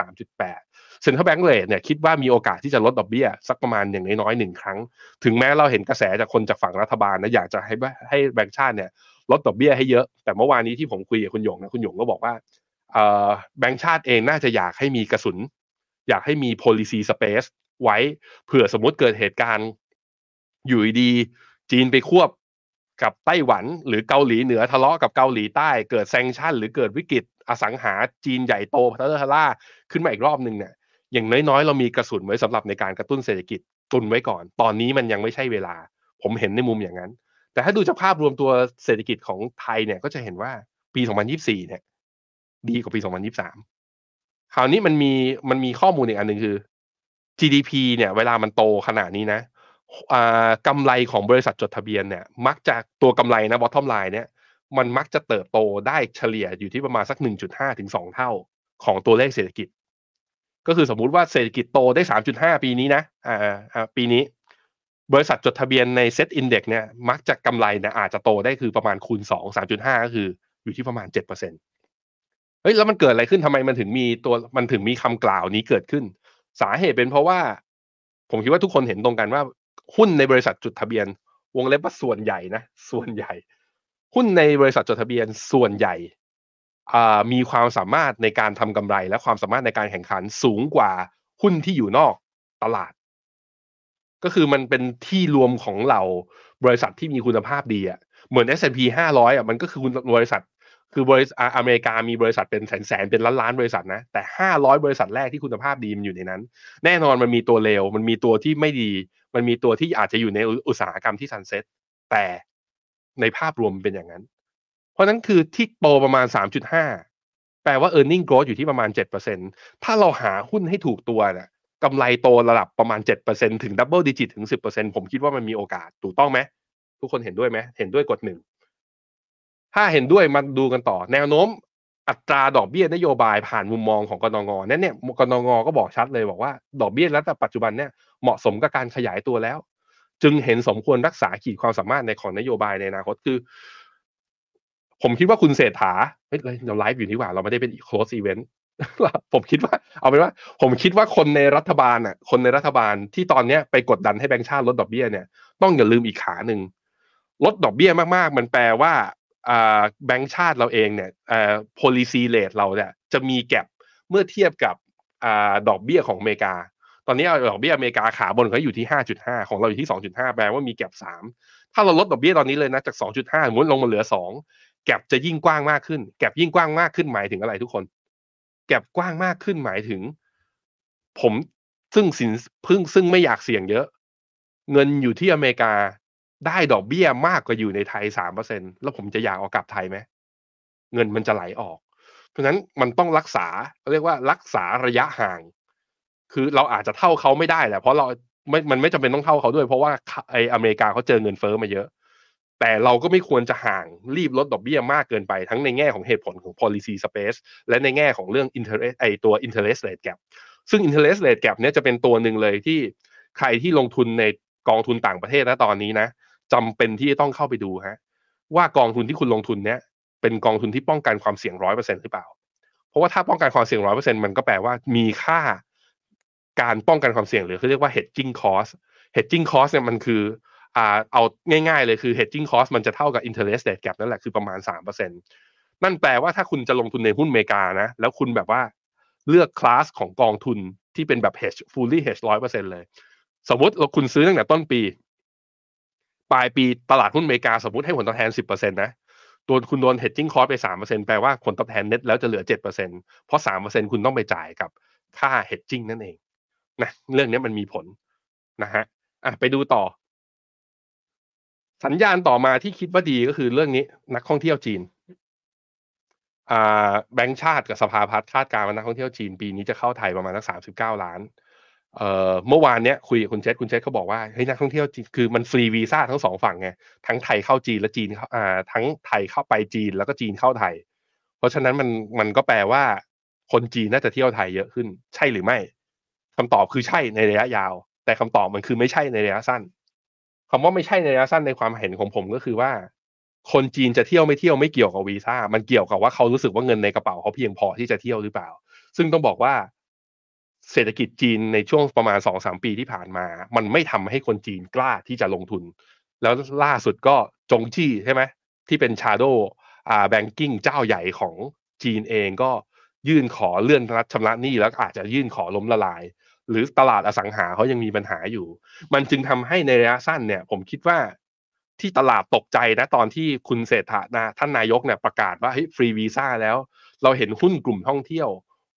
3.8 Central Bank Rate เนี่ยคิดว่ามีโอกาสที่จะลดดอกเบี้ยสักประมาณอย่างน้อยๆ1ครั้งถึงแม้เราเห็นกระแสจากคนจากฝั่งรัฐบาลนะอยากจะให้แบงก์ชาติเนี่ยลดดอกเบี้ยให้เยอะแต่เมื่อวานนี้ที่ผมคุยกับคุณหยงนะคุณหยงก็บอกว่าแบงก์ชาติเองน่าจะอยากให้มีกระสุนอยากให้มี policy space ไว้เผื่อสมมุติเกิดเหตุการณ์อยู่ดีจีนไปควบกับไต้หวันหรือเกาหลีเหนือทะเลาะกับเกาหลีใต้เกิดแซงชั่นหรือเกิดวิกฤตอสังหาจีนใหญ่โตพัฒนาทะล่าขึ้นมาอีกรอบนึงเนี่ยอย่างน้อยๆเรามีกระสุนไว้สำหรับในการกระตุ้นเศรษฐกิจตุนไว้ก่อนตอนนี้มันยังไม่ใช่เวลาผมเห็นในมุมอย่างนั้น แต่ถ้าดูจากภาพรวมตัวเศรษฐกิจของไทยเนี่ยก็จะเห็นว่าปี2024เนี่ยดีกว่าปี2023คราวนี้มันมีข้อมูลอีกอันนึงคือ GDP เนี่ยเวลามันโตขนาดนี้นะกำไรของบริษัทจดทะเบียนเนี่ยมักจะตัวกำไรนะ bottom line เนี่ยมันมักจะเติบโตได้เฉลี่ยอยู่ที่ประมาณสัก 1.5 ถึง 2 เท่าของตัวเลขเศรษฐกิจก็คือสมมุติว่าเศรษฐกิจโตได้ 3.5 ปีนี้นะปีนี้บริษัทจดทะเบียนใน Set Index เนี่ยมักจะกำไรเนี่ยอาจจะโตได้คือประมาณคูณ 2 3.5 ก็คืออยู่ที่ประมาณ 7% เฮ้ยแล้วมันเกิดอะไรขึ้นทำไมมันถึงมีคำกล่าวนี้เกิดขึ้นสาเหตุเป็นเพราะว่าผมคิดว่าทุกคนเห็นตรงกันว่าหุ้นในบริษัทจดทะเบียนวงเล็บว่าส่วนใหญ่หุ้นในบริษัทจดทะเบียนส่วนใหญ่มีความสามารถในการทำกำไรและความสามารถในการแข่งขันสูงกว่าหุ้นที่อยู่นอกตลาดก็คือมันเป็นที่รวมของเหล่าบริษัทที่มีคุณภาพดีอ่ะเหมือน S&P 500อ่ะมันก็คือบริษัทอเมริกามีบริษัทเป็นแสนๆเป็นล้านๆบริษัทนะแต่500บริษัทแรกที่คุณภาพดีมันอยู่ในนั้นแน่นอนมันมีตัวเลวมันมีตัวที่ไม่ดีมันมีตัวที่อาจจะอยู่ในอุตสาหกรรมที่ซันเซ็ตแต่ในภาพรวมเป็นอย่างนั้นเพราะนั้นคือที่โตประมาณ 3.5 แปลว่า earning growth อยู่ที่ประมาณ 7% ถ้าเราหาหุ้นให้ถูกตัวนะกำไรโตระดับประมาณ 7% ถึง double digit ถึง 10% ผมคิดว่ามันมีโอกาสถูกต้องไหมทุกคนเห็นด้วยไหมเห็นด้วยกด1ถ้าเห็นด้วยมาดูกันต่อแนวโน้มอัตราดอกเบี้ยนโยบายผ่านมุมมองของกนงนั่นเนี่ยกนงก็บอกชัดเลยบอกว่าดอกเบี้ยรัฐปัจจุบันเนี่ยเหมาะสมกับการขยายตัวแล้วจึงเห็นสมควรรักษาขีดความสามารถในของนโยบายในอนาคตคือผมคิดว่าคุณเศรษฐาเราไลฟ์อยู่นี่หว่าเราไม่ได้เป็น close event ผมคิดว่าเอาเป็นว่าผมคิดว่าคนในรัฐบาลที่ตอนนี้ไปกดดันให้แบงก์ชาติลดดอกเบี้ยเนี่ยต้องอย่าลืมอีกขาหนึ่งลดดอกเบี้ยมากๆมันแปลว่าแบงก์ชาติเราเองเนี่ยpolicy rate เราเนี่ยจะมีแก็ปเมื่อเทียบกับดอกเบี้ยของอเมริกาตอนนี้ดอกเบี้ยอเมริกาขาบนเขาอยู่ที่ 5.5 ของเราอยู่ที่ 2.5 แปลว่ามีแก็ป3ถ้าเราลดดอกเบี้ยตอนนี้เลยนะจาก 2.5 สมมุติลงมาเหลือ2แก็ปจะยิ่งกว้างมากขึ้นแก็ปยิ่งกว้างมากขึ้นหมายถึงอะไรทุกคนแก็ปกว้างมากขึ้นหมายถึงผมซึ่งไม่อยากเสี่ยงเยอะเงินอยู่ที่อเมริกาได้ดอกเบี้ยมากกว่าอยู่ในไทย 3% แล้วผมจะอยากเอากลับไทยไหมเงินมันจะไหลออกเพราะฉะนั้นมันต้องรักษาเรียกว่ารักษาระยะห่างคือเราอาจจะเท่าเขาไม่ได้แหละเพราะเรามันไม่จำเป็นต้องเท่าเขาด้วยเพราะว่าไออเมริกาเขาเจอเงินเฟ้อมาเยอะแต่เราก็ไม่ควรจะห่างรีบลดดอกเบี้ยมากเกินไปทั้งในแง่ของเหตุผลของ policy space และในแง่ของเรื่อง interest ไอตัว interest rate gap ซึ่ง interest rate gap เนี่ยจะเป็นตัวหนึ่งเลยที่ใครที่ลงทุนในกองทุนต่างประเทศนะตอนนี้นะจำเป็นที่จะต้องเข้าไปดูฮะว่ากองทุนที่คุณลงทุนเนี่ยเป็นกองทุนที่ป้องกันความเสี่ยง 100% หรือเปล่าเพราะว่าถ้าป้องกันความเสี่ยง 100% มันก็แปลว่ามีค่าการป้องกันความเสี่ยงหรือเขาเรียกว่า hedging cost hedging cost เนี่ยมันคือเอาง่ายๆเลยคือ hedging cost มันจะเท่ากับ interest rate gap นั่นแหละคือประมาณ 3% นั่นแปลว่าถ้าคุณจะลงทุนในหุ้นอเมริกานะแล้วคุณแบบว่าเลือกคลาสของกองทุนที่เป็นแบบ hedge fully hedge 100% เลยสมมุติคุณซื้อตั้งแต่ต้นปีปลายปีตลาดหุ้นอเมริกาสมมุติให้ผลตอบแทน 10% นะตัวคุณโดน hedging cost ไป 3% แปลว่าผลตอบแทน net แล้วจะเหลือ 7% เพราะ 3% คุณต้องไปจ่ายกับค่า hedging นั่นเองนะเรื่องนี้มันมีผลนะฮะไปดูต่อสัญญาณต่อมาที่คิดว่าดีก็คือเรื่องนี้นักท่องเที่ยวจีนแบงก์ชาติกับสภาพัฒน์คาดการณ์ว่านักท่องเที่ยวจีนปีนี้จะเข้าไทยประมาณสัก39ล้านเมื่อวานเนี้ยคุยกับคุณเจษเขาบอกว่าเฮ้ยนักท่องเที่ยวจีนคือมันฟรีวีซ่าทั้งสองฝั่งไงทั้งไทยเข้าจีนและจีนทั้งไทยเข้าไปจีนแล้วก็จีนเข้าไทยเพราะฉะนั้นมันก็แปลว่าคนจีนน่าจะเที่ยวไทยเยอะขึ้นใช่หรือไม่คำตอบคือใช่ในระยะยาวแต่คำตอบมันคือไม่ใช่ในระยะสั้นคำว่าไม่ใช่ในระยะสั้นในความเห็นของผมก็คือว่าคนจีนจะเที่ยวไม่เที่ยวไม่เกี่ยวกับวีซ่ามันเกี่ยวกับว่าเขารู้สึกว่าเงินในกระเป๋าเขาเพียงพอที่จะเที่ยวหรือเปล่าซึ่งต้องบอกว่าเศรษฐกิจจีนในช่วงประมาณ 2-3 ปีที่ผ่านมามันไม่ทำให้คนจีนกล้าที่จะลงทุนแล้วล่าสุดก็จงจี้ใช่ไหมที่เป็น shadow banking เจ้าใหญ่ของจีนเองก็ยื่นขอเลื่อนนัดชำระหนี้แล้วอาจจะยื่นขอล้มละลายหรือตลาดอสังหาเขายังมีปัญหาอยู่มันจึงทำให้ในระยะสั้นเนี่ยผมคิดว่าที่ตลาดตกใจนะตอนที่คุณเศรษฐาท่านนายกเนี่ยประกาศว่าเฮ้ยฟรีวีซ่าแล้วเราเห็นหุ้นกลุ่มท่องเที่ยว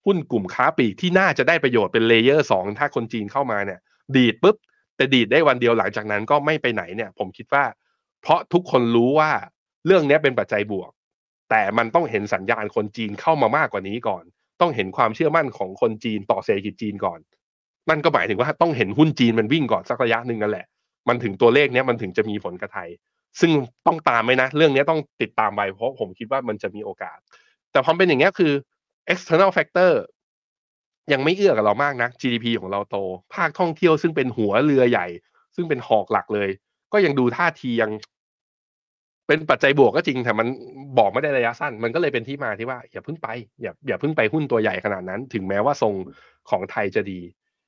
หุ้นกลุ่มค้าปลีกที่น่าจะได้ประโยชน์เป็นเลเยอร์2ถ้าคนจีนเข้ามาเนี่ยดีดปุ๊บแต่ดีดได้วันเดียวหลังจากนั้นก็ไม่ไปไหนเนี่ยผมคิดว่า เพราะทุกคนรู้ว่าเรื่องนี้เป็นปัจจัยบวกแต่มันต้องเห็นสัญญาณคนจีนเข้ามามากกว่านี้ก่อนต้องเห็นความเชื่อมั่นของคนจีนต่อเศรษฐกิจจีนก่อนนั่นก็หมายถึงว่าต้องเห็นหุ้นจีนมันวิ่งก่อนสักระยะนึงนั่นแหละมันถึงตัวเลขนี้มันถึงจะมีผลกระทบซึ่งต้องตามไหมนะเรื่องนี้ต้องติดตามไปเพราะผมคิดว่ามันจะมีโอกาสแต่ความเป็นอย่างนี้คือ external factor ยังไม่เอื้อกับเรามากนะ GDP ของเราโตภาคท่องเที่ยวซึ่งเป็นหัวเรือใหญ่ซึ่งเป็นหอกหลักเลยก็ยังดูท่าทียังเป็นปัจจัยบวกก็จริงแต่มันบอกไม่ได้ระยะสั้นมันก็เลยเป็นที่มาที่ว่าอย่าเพิ่งไปหุ้นตัวใหญ่ขนาดนั้นถึงแม้ว่าทรงของไทยจะดี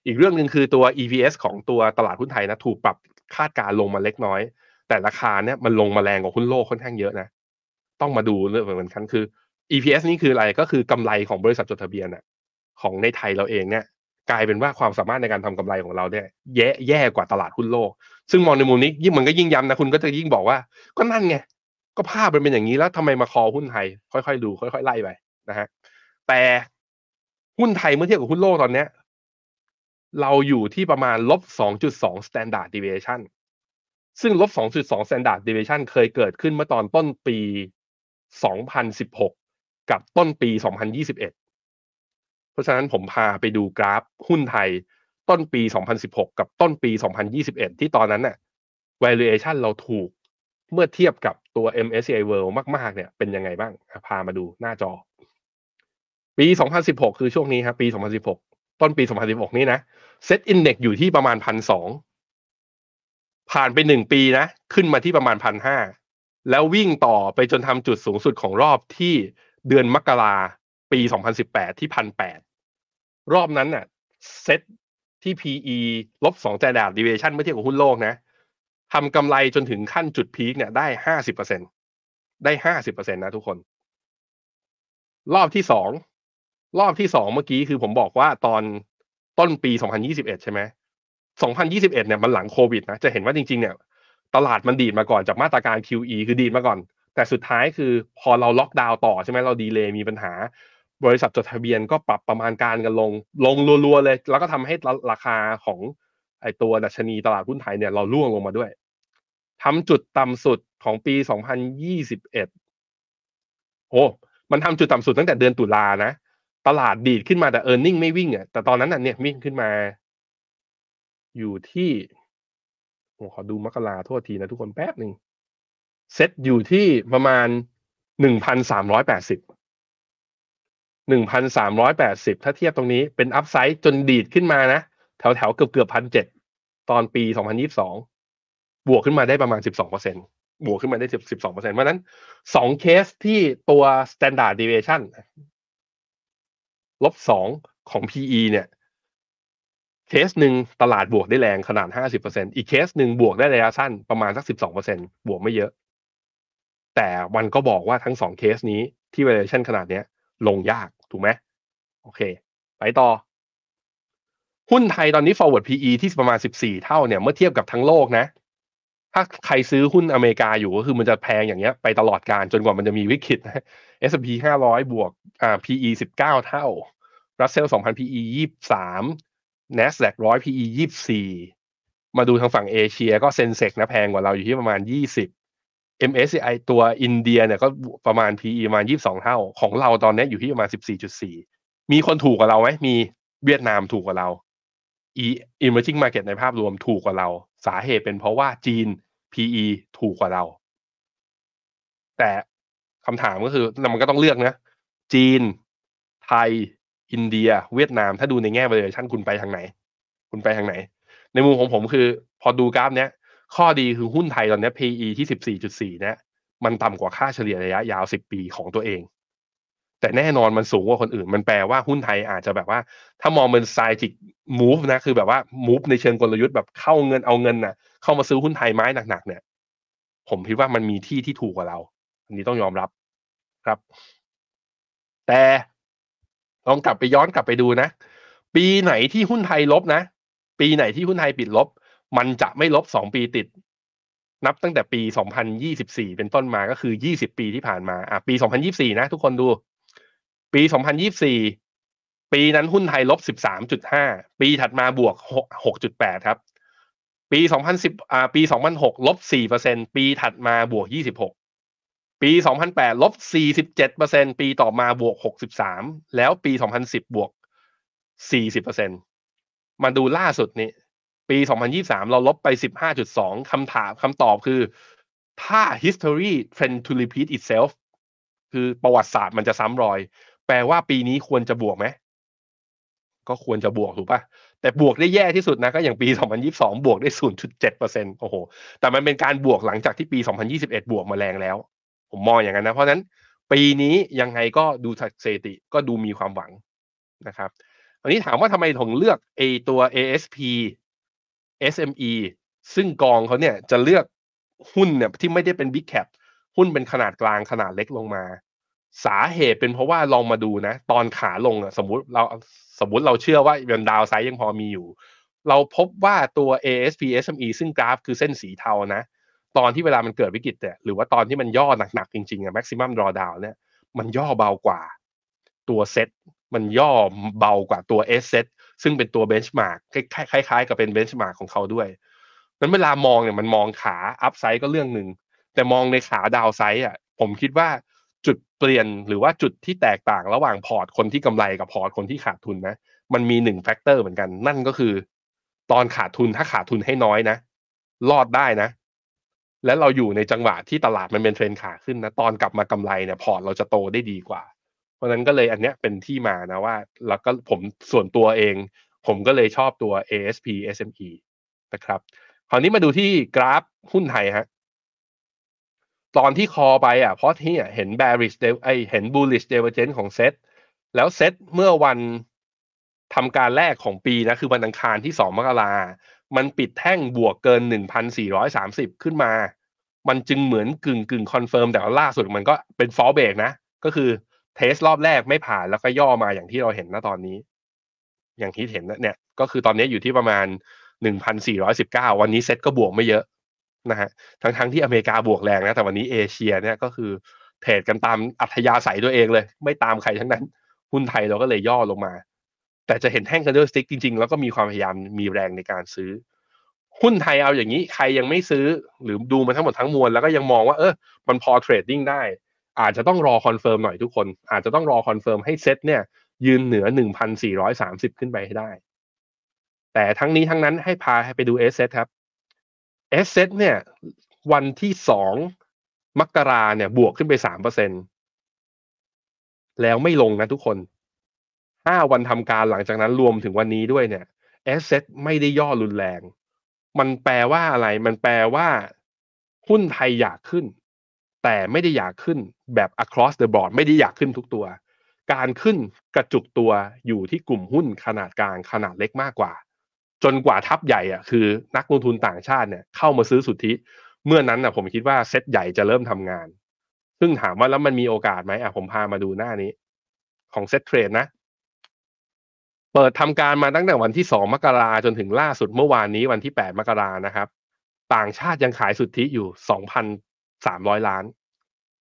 อีกเรื่องนึงคือตัว EPS ของตัวตลาดหุ้นไทยนะถูกปรับคาดการลงมาเล็กน้อยแต่ราคาเนี่ยมันลงมาแรงกว่าหุ้นโลกค่อนข้างเยอะนะต้องมาดูเรื่องเหมือนกันคือ EPS นี่คืออะไรก็คือกำไรของบริษัทจดทะเบียนน่ะของในไทยเราเองเนี่ยกลายเป็นว่าความสามารถในการทำกำไรของเราเนี่ยแย่กว่าตลาดหุ้นโลกซึ่งมองในมุมนี้ยิ่งมันก็ยิ่งย้ำนะคุณก็จะยิ่งบอกว่าก็นั่นไงก็ภาพมันเป็นอย่างนี้แล้วทำไมมาคอหุ้นไทยค่อยๆดูค่อยๆไล่ไปนะฮะแต่หุ้นไทยเมื่อเทียบกับหุ้นโลกตอนนี้เราอยู่ที่ประมาณ -2.2 standard deviation ซึ่ง -2.2 standard deviation เคยเกิดขึ้นเมื่อตอนต้นปี2016กับต้นปี2021เพราะฉะนั้นผมพาไปดูกราฟหุ้นไทยต้นปี2016กับต้นปี2021ที่ตอนนั้นน่ะ valuation เราถูกเมื่อเทียบกับตัว MSCI World มากๆเนี่ยเป็นยังไงบ้างพามาดูหน้าจอปี2016คือช่วงนี้ครับปี2016ต้นปี2016นี่นะ Set Index อยู่ที่ประมาณ 1,200 ผ่านไป1ปีนะขึ้นมาที่ประมาณ 1,500 แล้ววิ่งต่อไปจนทำจุดสูงสุดของรอบที่เดือนมกราปี2018ที่ 1,800 รอบนั้นน่ะเซ็ตที่ PE -2 standard deviation เมื่อเทียบกับหุ้นโลกนะทำกำไรจนถึงขั้นจุดพีคเนี่ยได้ 50% ได้ 50% นะทุกคนรอบที่ 2เมื่อกี้คือผมบอกว่าตอนต้นปี2021ใช่ไหม2021เนี่ยมันหลังโควิดนะจะเห็นว่าจริงๆเนี่ยตลาดมันดีดมาก่อนจากมาตรการ QE คือดีดมาก่อนแต่สุดท้ายคือพอเราล็อกดาวน์ต่อใช่ไหมเราดีเลย์มีปัญหาบริษัทจดทะเบียนก็ปรับประมาณการกันลงรัวๆเลยแล้วก็ทำให้ราคาของไอตัวดัชนีตลาดหุ้นไทยเนี่ยเราร่วงลงมาด้วยทำจุดต่ำสุดของปี2021มันทำจุดต่ำสุดตั้งแต่เดือนตุลานะตลาดดีดขึ้นมาแต่earning ไม่วิ่งอ่ะแต่ตอนนั้นน่ะเนี่ยวิ่งขึ้นมาอยู่ที่ขอดูมกราโทษทีนะทุกคนแป๊บนึงเซตอยู่ที่ประมาณ 1,380 ถ้าเทียบตรงนี้เป็นอัพไซด์จนดีดขึ้นมานะแถวๆเกือบ 1,700 ตอนปี2022บวกขึ้นมาได้ประมาณ 12% บวกขึ้นมาได้ 12% เพราะนั้น2เคสที่ตัว standard deviation -2 ของ PE เนี่ยเคสหนึ่งตลาดบวกได้แรงขนาด 50% อีกเคสหนึ่งบวกได้ระยะสั้นประมาณสัก 12% บวกไม่เยอะแต่มันก็บอกว่าทั้ง2เคสนี้ที่ valuation ขนาดเนี้ยลงยากถูกไหมโอเคไปต่อหุ้นไทยตอนนี้ forward PE ที่ประมาณ14เท่าเนี่ยเมื่อเทียบกับทั้งโลกนะถ้าใครซื้อหุ้นอเมริกาอยู่ก็คือมันจะแพงอย่างเงี้ยไปตลอดการจนกว่ามันจะมีวิกฤต S&P 500 บวกPE 19เท่า Russell 2000 PE 23Nasdaq 100 PE 24มาดูทางฝั่งเอเชียก็เซนเซกนะแพงกว่าเราอยู่ที่ประมาณ20 MSCI ตัวอินเดียเนี่ยก็ประมาณ PE ประมาณ22เท่าของเราตอนนี้อยู่ที่ประมาณ 14.4 มีคนถูกกว่าเราไหมมีเวียดนามถูกกว่าเรา Emerging Market ในภาพรวมถูกกว่าเราสาเหตุเป็นเพราะว่าจีน PE ถูกกว่าเราแต่คำถามก็คือมันก็ต้องเลือกนะจีนไทยอินเดียเวียดนามถ้าดูในแง่ valuation คุณไปทางไหนในมุมของผมคือพอดูกราฟเนี้ยข้อดีคือหุ้นไทยตอนนี้ PE ที่ 14.4 นะมันต่ำกว่าค่าเฉลี่ยระยะยาว10ปีของตัวเองแต่แน่นอนมันสูงกว่าคนอื่นมันแปลว่าหุ้นไทยอาจจะแบบว่าถ้ามองเป็น cyclic move นะคือแบบว่า move ในเชิงกลยุทธ์แบบเข้าเงินเอาเงินนะเข้ามาซื้อหุ้นไทยไม้หนักๆเนี่ยผมคิดว่ามันมีที่ถูกกว่าเราอันนี้ต้องยอมรับครับแต่ลองย้อนกลับไปดูนะปีไหนที่หุ้นไทยลบนะปีไหนที่หุ้นไทยปิดลบมันจะไม่ลบ2ปีติดนับตั้งแต่ปี2024เป็นต้นมาก็คือ20ปีที่ผ่านมาปี2024นะทุกคนดูปี2024ปีนั้นหุ้นไทยลบ 13.5 ปีถัดมาบวก 6.8 ครับ ปี2010ปี2006 -4% ปีถัดมาบวก26% ปี2008 -47% ปีต่อมาบวก63% แล้วปี2010บวก 40% มาดูล่าสุดนี้ปี2023เราลบไป 15.2 คำตอบคือถ้า history trend to repeat itself คือประวัติศาสตร์มันจะซ้ำรอยแปลว่าปีนี้ควรจะบวกไหมก็ควรจะบวกถูกป่ะแต่บวกได้แย่ที่สุดนะก็อย่างปี2022บวกได้ 0.7% โอ้โหแต่มันเป็นการบวกหลังจากที่ปี2021บวกมาแรงแล้วผมมองอย่างนั้นนะเพราะนั้นปีนี้ยังไงก็ดูสถิติก็ดูมีความหวังนะครับอันนี้ถามว่าทำไมผมเลือกไอ้ตัว ASP SME ซึ่งกองเขาเนี่ยจะเลือกหุ้นเนี่ยที่ไม่ได้เป็นบิ๊กแคปหุ้นเป็นขนาดกลางขนาดเล็กลงมาสาเหตุเป็นเพราะว่าลองมาดูนะตอนขาลงอ่ะสมมุติเราเชื่อว่ายังดาวไซด์ยังพอมีอยู่เราพบว่าตัว ASP SME ซึ่งกราฟคือเส้นสีเทานะตอนที่เวลามันเกิดวิกฤตเนี่ยหรือว่าตอนที่มันย่อหนักๆจริงๆอ่ะ maximum drawdown เนี่ยมันย่อเบากว่าตัวเซตมันย่อเบากว่าตัว S set ซึ่งเป็นตัว benchmark คล้ายๆกับเป็น benchmark ของเขาด้วยนั้นเวลามองเนี่ยมันมองขา up side ก็เรื่องนึงแต่มองในขา down side อ่ะผมคิดว่าจุดเปลี่ยนหรือว่าจุดที่แตกต่างระหว่างพอร์ตคนที่กำไรกับพอร์ตคนที่ขาดทุนนะมันมี1แฟกเตอร์เหมือนกันนั่นก็คือตอนขาดทุนถ้าขาดทุนให้น้อยนะรอดได้นะและเราอยู่ในจังหวะที่ตลาดมันเป็นเทรนขาขึ้นนะตอนกลับมากำไรเนี่ยพอร์ตเราจะโตได้ดีกว่าเพราะนั้นก็เลยอันเนี้ยเป็นที่มานะว่าแล้วก็ผมส่วนตัวเองผมก็เลยชอบตัว ASP SME นะครับคราวนี้มาดูที่กราฟหุ้นไทยฮะตอนที่คอไปอ่ะเพราะที่เห็น bearish เห็น bullish divergence ของเซตแล้วเซตเมื่อวันทำการแรกของปีนะคือวันอังคารที่2มกราคมมันปิดแท่งบวกเกิน 1,430 ขึ้นมามันจึงเหมือนกึ่งคอนเฟิร์มแต่ว่าล่าสุดมันก็เป็นฟอลเบรกนะก็คือเทสรอบแรกไม่ผ่านแล้วก็ย่อมาอย่างที่เราเห็นนะตอนนี้อย่างที่เห็นเนี่ยก็คือตอนนี้อยู่ที่ประมาณ 1,419 วันนี้เซตก็บวกไม่เยอะนะฮะทั้งที่อเมริกาบวกแรงนะแต่วันนี้เอเชียเนี่ยก็คือเทรดกันตามอัธยาศัยตัวเองเลยไม่ตามใครทั้งนั้นหุ้นไทยเราก็เลยย่อลงมาแต่จะเห็นแท่ง Candlestick จริงๆแล้วก็มีความพยายามมีแรงในการซื้อหุ้นไทยเอาอย่างนี้ใครยังไม่ซื้อหรือดูมาทั้งหมดทั้งมวลแล้วก็ยังมองว่ามันพอเทรดดิ้งได้อาจจะต้องรอคอนเฟิร์มหน่อยทุกคนอาจจะต้องรอคอนเฟิร์มให้เซ็ตเนี่ยยืนเหนือ 1,430 ขึ้นไปให้ได้แต่ทั้งนี้ทั้งนั้นให้พาไปดู S-Set ครับAsset เนี่ยวันที่2มกราเนี่ยบวกขึ้นไป 3% แล้วไม่ลงนะทุกคน5วันทำการหลังจากนั้นรวมถึงวันนี้ด้วยเนี่ย Asset ไม่ได้ย่อรุนแรงมันแปลว่าอะไรมันแปลว่าหุ้นไทยอยากขึ้นแต่ไม่ได้อยากขึ้นแบบ across the board ไม่ได้อยากขึ้นทุกตัวการขึ้นกระจุกตัวอยู่ที่กลุ่มหุ้นขนาดกลางขนาดเล็กมากกว่าจนกว่าทัพใหญ่อ่ะคือนักลงทุนต่างชาติเนี่ยเข้ามาซื้อสุทธิเมื่อนั้นน่ะผมคิดว่าเซตใหญ่จะเริ่มทำงานซึ่งถามว่าแล้วมันมีโอกาสไหมอ่ะผมพามาดูหน้านี้ของเซตเทรดนะเปิดทำการมาตั้งแต่วันที่2มกราจนถึงล่าสุดเมื่อวานนี้วันที่8มกรานะครับต่างชาติยังขายสุทธิอยู่ 2,300 ล้าน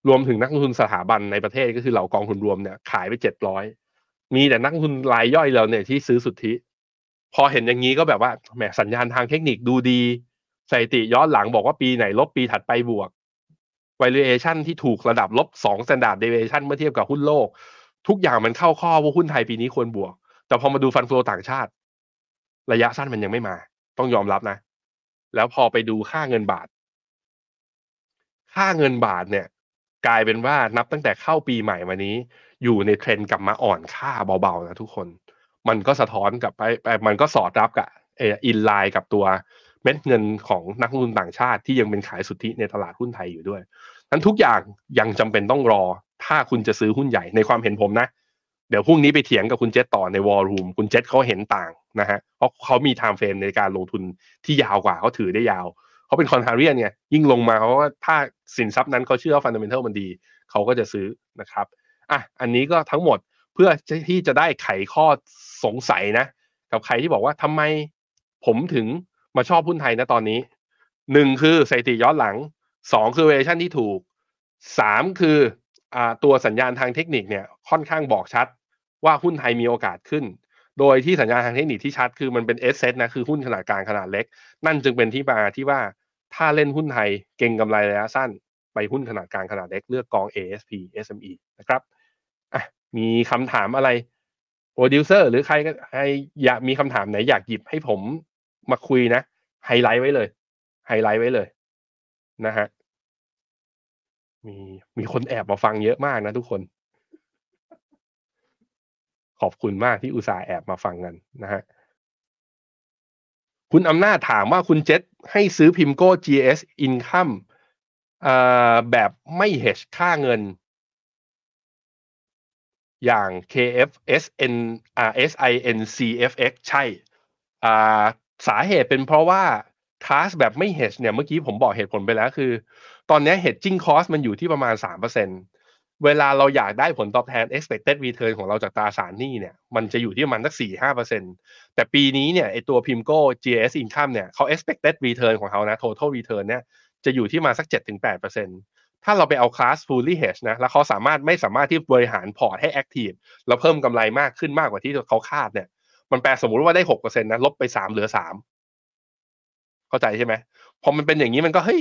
รวมถึงนักลงทุนสถาบันในประเทศก็คือเหล่ากองทุนรวมเนี่ยขายไป700มีแต่นักลงทุนรายย่อยเราเนี่ยที่ซื้อสุทธิพอเห็นอย่างนี้ก็แบบว่าแหมสัญญาณทางเทคนิคดูดีสถิติย้อนหลังบอกว่าปีไหนลบปีถัดไปบวก valuation ที่ถูกระดับลบ2 standard deviation เมื่อเทียบกับหุ้นโลกทุกอย่างมันเข้าข้อว่าหุ้นไทยปีนี้ควรบวกแต่พอมาดูฟันเฟืองต่างชาติระยะสั้นมันยังไม่มาต้องยอมรับนะแล้วพอไปดูค่าเงินบาทเนี่ยกลายเป็นว่านับตั้งแต่เข้าปีใหม่มานี้อยู่ในเทรนด์กลับมาอ่อนค่าเบาๆนะทุกคนมันก็สะท้อนกับมันก็สอดรับกับอินไลน์กับตัวเม็ดเงินของนักลงทุนต่างชาติที่ยังเป็นขายสุทธิในตลาดหุ้นไทยอยู่ด้วยนั้นทุกอย่างยังจำเป็นต้องรอถ้าคุณจะซื้อหุ้นใหญ่ในความเห็นผมนะเดี๋ยวพรุ่งนี้ไปเถียงกับคุณเจษต่อในวอลลุ่มคุณเจษเขาเห็นต่างนะฮะเพราะเขามีไทม์เฟรมในการลงทุนที่ยาวกว่าเขาถือได้ยาวเขาเป็นคอนทราเรียนไงยิ่งลงมาเขาว่าถ้าสินทรัพย์นั้นเขาเชื่อฟันดัมเมนทัลมันดีเขาก็จะซื้อนะครับอันนี้ก็ทั้งหมดเพื่อที่จะได้ไขข้อสงสัยนะกับใครที่บอกว่าทำไมผมถึงมาชอบหุ้นไทยนะตอนนี้1คือสถิติย้อนหลัง2คือ valuation ที่ถูก3คือตัวสัญญาณทางเทคนิคเนี่ยค่อนข้างบอกชัดว่าหุ้นไทยมีโอกาสขึ้น โดยที่สัญญาณทางเทคนิคที่ชัดคือมันเป็น asset นะคือหุ้นขนาดกลางขนาดเล็กนั่นจึงเป็นที่มาที่ว่าถ้าเล่นหุ้นไทยเก็งกำไรระยะสั้นไปหุ้นขนาดกลางขนาดเล็กเลือกกอง ASP SME นะครับมีคำถามอะไรโปรดิวเซอร์หรือใครก็ให้อยากมีคำถามไหนอยากหยิบให้ผมมาคุยนะไฮไลท์ไว้เลยนะฮะมีคนแอบมาฟังเยอะมากนะทุกคนขอบคุณมากที่อุตส่าห์แอบมาฟังกันนะฮะคุณอำนาจถามว่าคุณเจษให้ซื้อ Pimco GS Income แบบไม่ hedge ค่าเงินอย่าง KFSNRSINC FX ใช่สาเหตุเป็นเพราะว่าคลาสแบบไม่ hedge เนี่ยเมื่อกี้ผมบอกเหตุผลไปแล้วคือตอนนี้ hedging cost มันอยู่ที่ประมาณ 3% เวลาเราอยากได้ผลตอบแทน expected return ของเราจากตราสารหนี้เนี่ยมันจะอยู่ที่ประมาณสัก 4-5% แต่ปีนี้เนี่ยไอตัว Pimco GS Income เนี่ยเขา expected return ของเขานะ total return เนี่ยจะอยู่ที่มาสัก 7-8% ถ้าเราไปเอาคลาส fully hedge นะแล้วเขาไม่สามารถที่บริหารพอร์ตให้ active แล้วเพิ่มกำไรมากขึ้นมากกว่าที่เขาคาดเนี่ยมันแปลสมมุติว่าได้ 6% นะลบไป 3 เหลือ 3เข้าใจใช่ไหมพอมันเป็นอย่างนี้มันก็เฮ้ย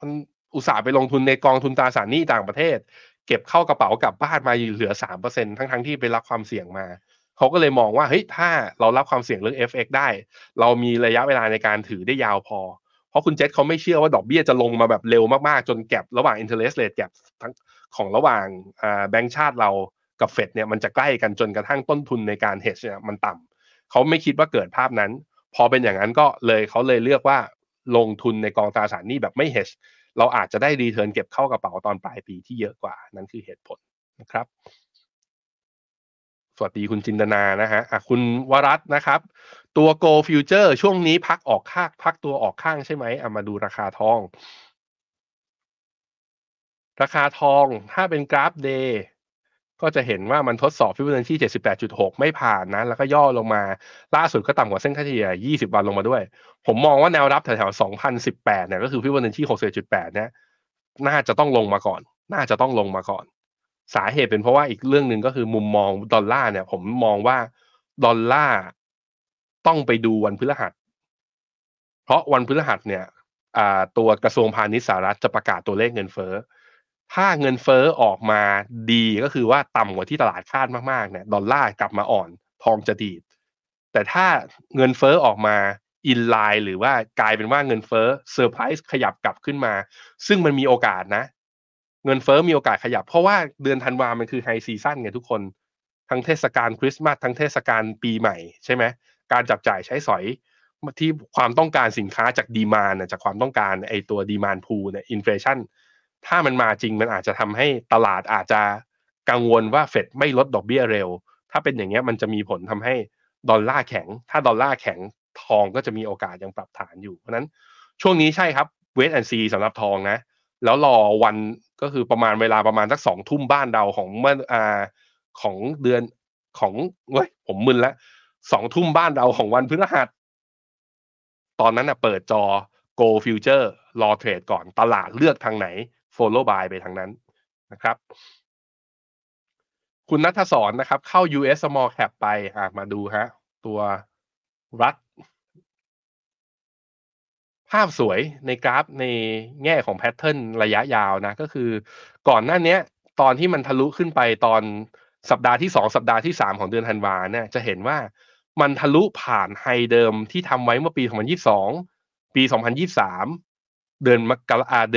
มันอุตส่าห์ไปลงทุนในกองทุนตราสารหนี้ต่างประเทศเก็บเข้ากระเป๋ากลับบ้านมาเหลือ 3% ทั้งๆที่ไปรับความเสี่ยงมาเขาก็เลยมองว่าเฮ้ยถ้าเรารับความเสี่ยงเรื่อง FX ได้เรามีระยะเวลาในการถือได้ยาวพอเพราะคุณเจษเขาไม่เชื่อว่าดอกเบี้ยจะลงมาแบบเร็วมากๆจนแก็บระหว่าง Interest Rate Gap ทั้งของระหว่างแบงก์ชาติเรากับเฟดเนี่ยมันจะใกล้กันจนกระทั่งต้นทุนในการ hedge เนี่ยมันต่ำเขาไม่คิดว่าเกิดภาพนั้นพอเป็นอย่างนั้นก็เลยเขาเลยเลือกว่าลงทุนในกองตราสารหนี้แบบไม่ hedge เราอาจจะได้ return เก็บเข้ากระเป๋าตอนปลายปีที่เยอะกว่านั่นคือเหตุผลนะครับสวัสดีคุณจินตนานะฮะคุณวรัตน์นะครับตัว Gold Future ช่วงนี้พักตัวออกข้างใช่ไหมมาดูราคาทองถ้าเป็นกราฟ Day ก็จะเห็นว่ามันทดสอบ Fibonacci 78.6 ไม่ผ่านนะแล้วก็ย่อลงมาล่าสุดก็ต่ำกว่าเส้นค่าเฉลี่ย20วันลงมาด้วยผมมองว่าแนวรับแถวๆ 2018 เนี่ยก็คือ Fibonacci 67.8 เนี่ยน่าจะต้องลงมาก่อนสาเหตุเป็นเพราะว่าอีกเรื่องนึงก็คือมุมมองดอลลาร์เนี่ยผมมองว่าดอลลาร์ต้องไปดูวันพฤหัสเพราะวันพฤหัสเนี่ยตัวกระทรวงพาณิชย์สหรัฐจะประกาศตัวเลขเงินเฟ้อถ้าเงินเฟ้อออกมาดีก็คือว่าต่ำกว่าที่ตลาดคาดมากๆเนี่ยดอลลาร์กลับมาอ่อนทองจะดีดแต่ถ้าเงินเฟ้อออกมาอินไลน์หรือว่ากลายเป็นว่าเงินเฟ้อเซอร์ไพรส์ขยับกลับขึ้นมาซึ่งมันมีโอกาสนะเงินเฟ้อมีโอกาสขยับเพราะว่าเดือนธันวาคมมันคือไฮซีซั่นไงทุกคนทั้งเทศกาลคริสต์มาสทั้งเทศกาลปีใหม่ใช่ไหมการจับจ่ายใช้สอยที่ความต้องการสินค้าจากดีมานด์จากความต้องการไอตัวดีมานด์พูลเนี่ยอินเฟลชั่นถ้ามันมาจริงมันอาจจะทำให้ตลาดอาจจะกังวลว่าเฟดไม่ลดดอกเบี้ยเร็วถ้าเป็นอย่างเงี้ยมันจะมีผลทำให้ดอลลาร์แข็งถ้าดอลลาร์แข็งทองก็จะมีโอกาสยังปรับฐานอยู่เพราะนั้นช่วงนี้ใช่ครับเวทแอนด์ซีสำหรับทองนะแล้วรอวันก็คือประมาณเวลาประมาณสัก 2 ทุ่มบ้านเราของเมื่อของเดือนของเว้ยผมมึนละ 2 ทุ่มบ้านเราของวันพฤหัสตอนนั้นน่ะเปิดจอ Go Future รอเทรดก่อนตลาดเลือกทางไหน Follow Buy ไปทางนั้นนะครับคุณณัฐศรนะครับเข้า US Small Cap ไปมาดูฮะตัวรัฐภาพสวยในกราฟในแง่ของแพทเทิร์นระยะยาวนะก็คือก่อนหน้านี้ตอนที่มันทะลุขึ้นไปตอนสัปดาห์ที่2สัปดาห์ที่3ของเดือนธันวาเนี่ยจะเห็นว่ามันทะลุผ่านไฮเดิมที่ทำไว้เมื่อปี2022ปี2023เดื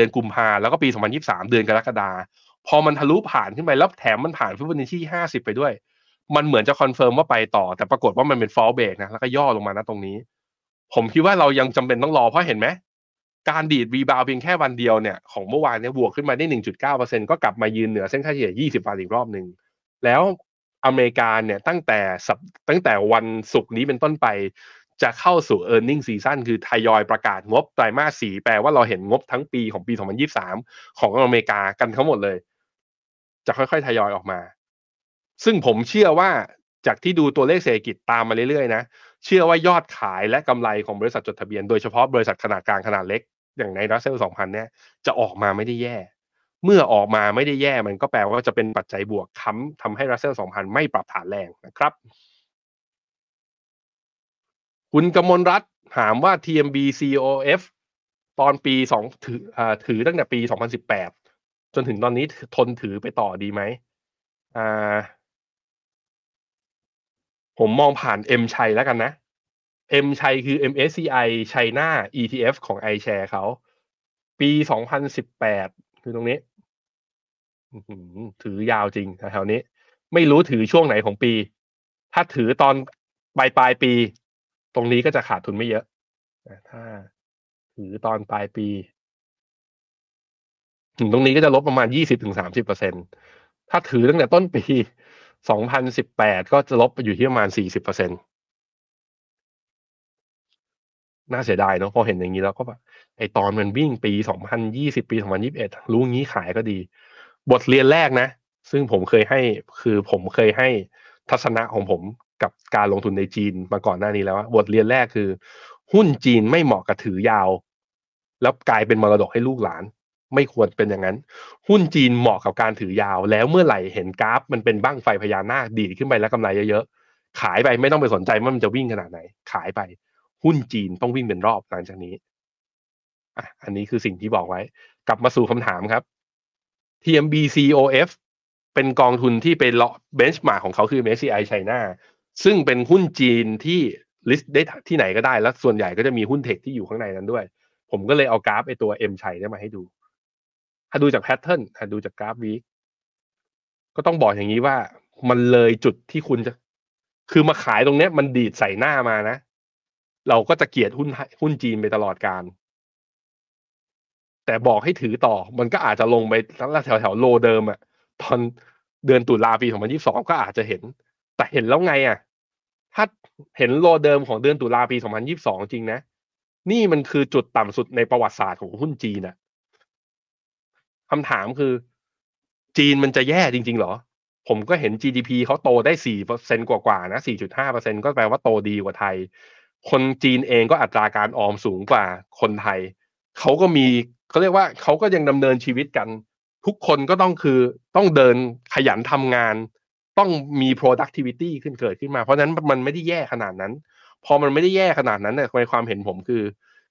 อนกุมภาแล้วก็ปี2023เดือนกรกฎาพอมันทะลุผ่านขึ้นไปแล้วแถมมันผ่านฟิโบนัชชี50ไปด้วยมันเหมือนจะคอนเฟิร์มว่าไปต่อแต่ปรากฏว่ามันเป็นฟอลเบรกนะแล้วก็ย่อลงมาณตรงนี้ผมคิดว่าเรายังจำเป็นต้องรอเพราะเห็นไหมการดีดรีบาวเพียงแค่วันเดียวเนี่ยของเมื่อวานเนี่ยบวกขึ้นมาได้ 1.9% ก็กลับมายืนเหนือเส้นค่าเฉลี่ย20วันอีกรอบนึงแล้วอเมริกาเนี่ยตั้งแต่วันศุกร์นี้เป็นต้นไปจะเข้าสู่ earning season คือทยอยประกาศงบไตรมาส4แปลว่าเราเห็นงบทั้งปีของปี2023ของอเมริกากันทั้งหมดเลยจะค่อยๆทยอยออกมาซึ่งผมเชื่อว่าจากที่ดูตัวเลขเศรษฐกิจตามมาเรื่อยๆนะเชื่อว่ายอดขายและกำไรของบริษัทจดทะเบียนโดยเฉพาะบริษัทขนาดกลางขนาดเล็กอย่างใน Russell 2000 เนี่ยจะออกมาไม่ได้แย่เมื่อออกมาไม่ได้แย่มันก็แปลว่าจะเป็นปัจจัยบวกค้ำทำให้ Russell 2000 ไม่ปรับฐานแรงนะครับ คุณกมลรัตน์ถามว่า TMB COF ตอนปี2ถือตั้งแต่ปี2018จนถึงตอนนี้ทนถือไปต่อดีไหมผมมองผ่าน M ชัยแล้วกันนะ M ชัยคือ MSCI China ETF ของ iShare เขาปี2018คือตรงนี้ถือยาวจริงแถวนี้ไม่รู้ถือช่วงไหนของปีถ้าถือตอนปลายปีตรงนี้ก็จะขาดทุนไม่เยอะถ้าถือตอนปลายปีตรงนี้ก็จะลบประมาณ 20-30% ถ้าถือตั้งแต่ต้นปี2018ก็จะลบไปอยู่ที่ประมาณ 40% น่าเสียดายเนาะพอเห็นอย่างนี้แล้วก็แบบไอตอนมันวิ่งปี2020ปี2021รู้งี้ขายก็ดีบทเรียนแรกนะซึ่งผมเคยให้ทัศนะของผมกับการลงทุนในจีนมาก่อนหน้านี้แล้วบทเรียนแรกคือหุ้นจีนไม่เหมาะกับถือยาวแล้วกลายเป็นมรดกให้ลูกหลานไม่ควรเป็นอย่างนั้นหุ้นจีนเหมาะกับการถือยาวแล้วเมื่อไหร่เห็นกราฟมันเป็นบั้งไฟพญานาคดีดขึ้นไปแล้วกำไรเยอะๆขายไปไม่ต้องไปสนใจว่ามันจะวิ่งขนาดไหนขายไปหุ้นจีนต้องวิ่งเป็นรอบหลังจากนี้อันนี้คือสิ่งที่บอกไว้กลับมาสู่คำถามครับ TMB COF เป็นกองทุนที่เป็นเบนช์มาร์กของเขาคือ MSCI China ซึ่งเป็นหุ้นจีนที่ลิสต์ได้ที่ไหนก็ได้และส่วนใหญ่ก็จะมีหุ้นเทคที่อยู่ข้างในนั้นด้วยผมก็เลยเอากราฟไอตัว M ชัยได้มาให้ดูถ้าดูจากแพทเทิร์นถ้าดูจากกราฟวีคก็ต้องบอกอย่างนี้ว่ามันเลยจุดที่คุณจะคือมาขายตรงเนี้ยมันดีดใส่หน้ามานะเราก็จะเกลียดหุ้นจีนไปตลอดการแต่บอกให้ถือต่อมันก็อาจจะลงไปแถวโลเดิมอะตอนเดือนตุลาปี2022ก็อาจจะเห็นแต่เห็นแล้วไงอะถ้าเห็นโลเดิมของเดือนตุลาปี2022จริงนะนี่มันคือจุดต่ำสุดในประวัติศาสตร์ของหุ้นจีนนะคำถามคือจีนมันจะแย่จริงๆหรอผมก็เห็น GDP เขาโตได้ 4% กว่าๆนะ 4.5% ก็แปลว่าโตดีกว่าไทยคนจีนเองก็อัตราการออมสูงกว่าคนไทยเขาก็มีเขาเรียกว่าเขาก็ยังดำเนินชีวิตกันทุกคนก็ต้องเดินขยันทำงานต้องมี productivity เกิดขึ้นมาเพราะนั้นมันไม่ได้แย่ขนาดนั้นพอมันไม่ได้แย่ขนาดนั้นเนี่ยในความเห็นผมคือ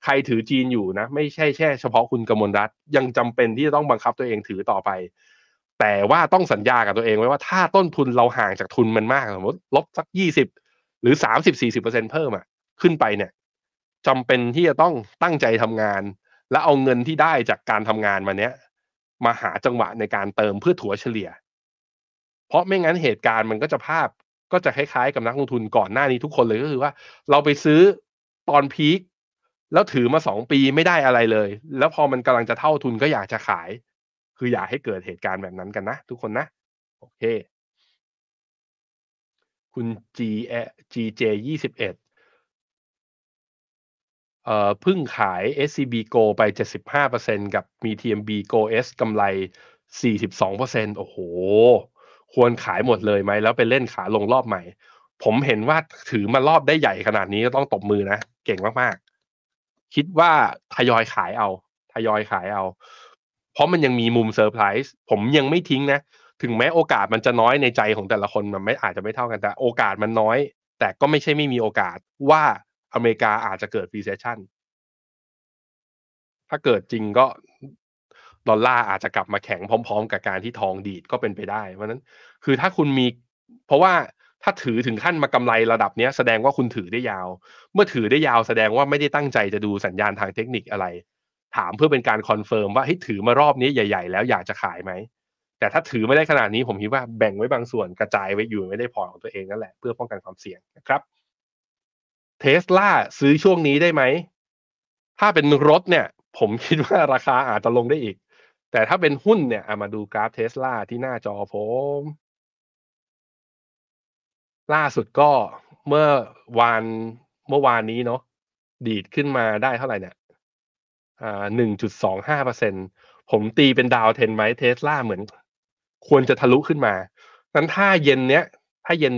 ใครถือจีนอยู่นะไม่ใช่แค่เฉพาะคุณกมลรัตน์ยังจำเป็นที่จะต้องบังคับตัวเองถือต่อไปแต่ว่าต้องสัญญากับตัวเองไว้ว่าถ้าต้นทุนเราห่างจากทุนมันมากสมมติลบสัก20หรือ 30-40% เพิ่มอ่ะขึ้นไปเนี่ยจำเป็นที่จะต้องตั้งใจทำงานและเอาเงินที่ได้จากการทำงานมาเนี้ยมาหาจังหวะในการเติมเพื่อถัวเฉลี่ยเพราะไม่งั้นเหตุการณ์มันก็จะภาพก็จะคล้ายๆกับนักลงทุนก่อนหน้านี้ทุกคนเลยก็คือว่าเราไปซื้อตอนพีคแล้วถือมา2ปีไม่ได้อะไรเลยแล้วพอมันกำลังจะเท่าทุนก็อยากจะขายคืออย่าให้เกิดเหตุการณ์แบบนั้นกันนะทุกคนนะโอเคคุณ GJ21 เพิ่งขาย SCB Go ไป 75% กับมี TMB Go S กำไร 42% โอ้โหควรขายหมดเลยไหมแล้วไปเล่นขาลงรอบใหม่ผมเห็นว่าถือมารอบได้ใหญ่ขนาดนี้ก็ต้องตบมือนะเก่งมากๆคิดว่าทยอยขายเอาเพราะมันยังมีมุมเซอร์ไพรส์ผมยังไม่ทิ้งนะถึงแม้โอกาสมันจะน้อยในใจของแต่ละคนมันไม่อาจจะไม่เท่ากันแต่โอกาสมันน้อยแต่ก็ไม่ใช่ไม่มีโอกาสว่าอเมริกาอาจจะเกิด recession ถ้าเกิดจริงก็ดอลลาร์อาจจะกลับมาแข็งพร้อมๆกับการที่ทองดีดก็เป็นไปได้เพราะนั้นคือถ้าคุณมีเพราะว่าถ้าถือถึงขั้นมากำไรระดับนี้แสดงว่าคุณถือได้ยาวเมื่อถือได้ยาวแสดงว่าไม่ได้ตั้งใจจะดูสัญญาณทางเทคนิคอะไรถามเพื่อเป็นการคอนเฟิร์มว่าเฮ้ยถือมารอบนี้ใหญ่ๆแล้วอยากจะขายไหมแต่ถ้าถือไม่ได้ขนาดนี้ผมคิดว่าแบ่งไว้บางส่วนกระจายไว้อยู่ไม่ได้พอของตัวเองนั่นแหละเพื่อป้องกันความเสี่ยงนะครับ Tesla ซื้อช่วงนี้ได้ไหมถ้าเป็นรถเนี่ยผมคิดว่าราคาอาจจะลงได้อีกแต่ถ้าเป็นหุ้นเนี่ยมาดูกราฟ Tesla ที่หน้าจอผมล่าสุดก็เมื่อวานนี้เนาะดีดขึ้นมาได้เท่าไหร่เนี่ย1.25% ผมตีเป็นดาวเทรนไว้ Tesla เหมือนควรจะทะลุขึ้นมานั้นถ้าเย็น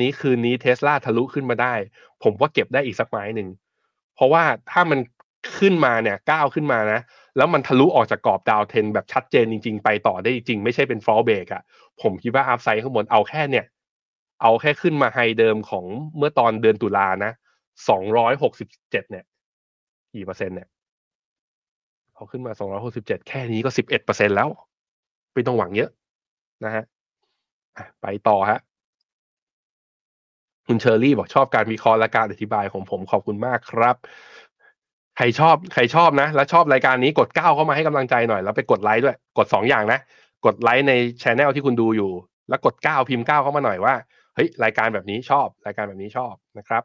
นี้คืนนี้ Tesla ทะลุขึ้นมาได้ผมว่าเก็บได้อีกสักไม้หนึ่งเพราะว่าถ้ามันขึ้นมาเนี่ยก้าวขึ้นมานะแล้วมันทะลุออกจากกรอบดาวเทรนแบบชัดเจนจริงๆไปต่อได้จริงไม่ใช่เป็นฟอลเบรกอ่ะผมคิดว่าอัพไซด์ข้างบนเอาแค่ขึ้นมาไฮเดิมของเมื่อตอนเดือนตุลานะ 267เนี่ยกี่เปอร์เซ็นต์เนี่ยพอขึ้นมา267แค่นี้ก็ 11% แล้วไม่ต้องหวังเยอะนะฮะไปต่อฮะคุณเชอรี่บอกชอบการวิเคราะห์และการอธิบายของผมขอบคุณมากครับใครชอบนะแล้วชอบรายการนี้กด9เข้ามาให้กำลังใจหน่อยแล้วไปกดไลค์ด้วยกด2อย่างนะกดไลค์ใน channel ที่คุณดูอยู่แล้วกด9พิมพ์9เข้ามาหน่อยว่าเฮ้ยรายการแบบนี้ชอบรายการแบบนี้ชอบนะครับ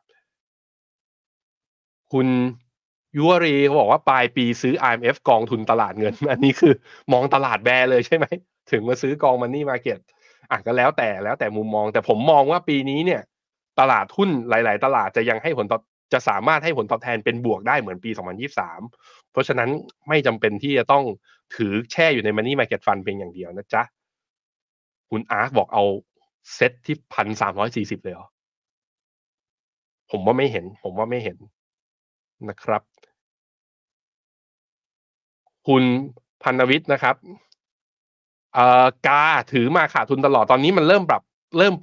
คุณยูวรีเขาบอกว่าปลายปีซื้อ IMF กองทุนตลาดเงินอันนี้คือมองตลาดแบร์เลยใช่ไหมถึงมาซื้อกอง Money Market อ่ะก็แล้วแต่มุมมองแต่ผมมองว่าปีนี้เนี่ยตลาดหุ้นหลายๆตลาดจะยังให้ผลตอบจะสามารถให้ผลตอบแทนเป็นบวกได้เหมือนปี2023เพราะฉะนั้นไม่จำเป็นที่จะต้องถือแช่อยู่ใน Money Market Fund เป็นอย่างเดียวนะจ๊ะคุณ Ark บอกเอาเซ็ตที่ 1,340 เลยเหรอผมว่าไม่เห็นนะครับคุณพันวิทย์นะครับกาถือมาขาดทุนตลอดตอนนี้มันเริ่มป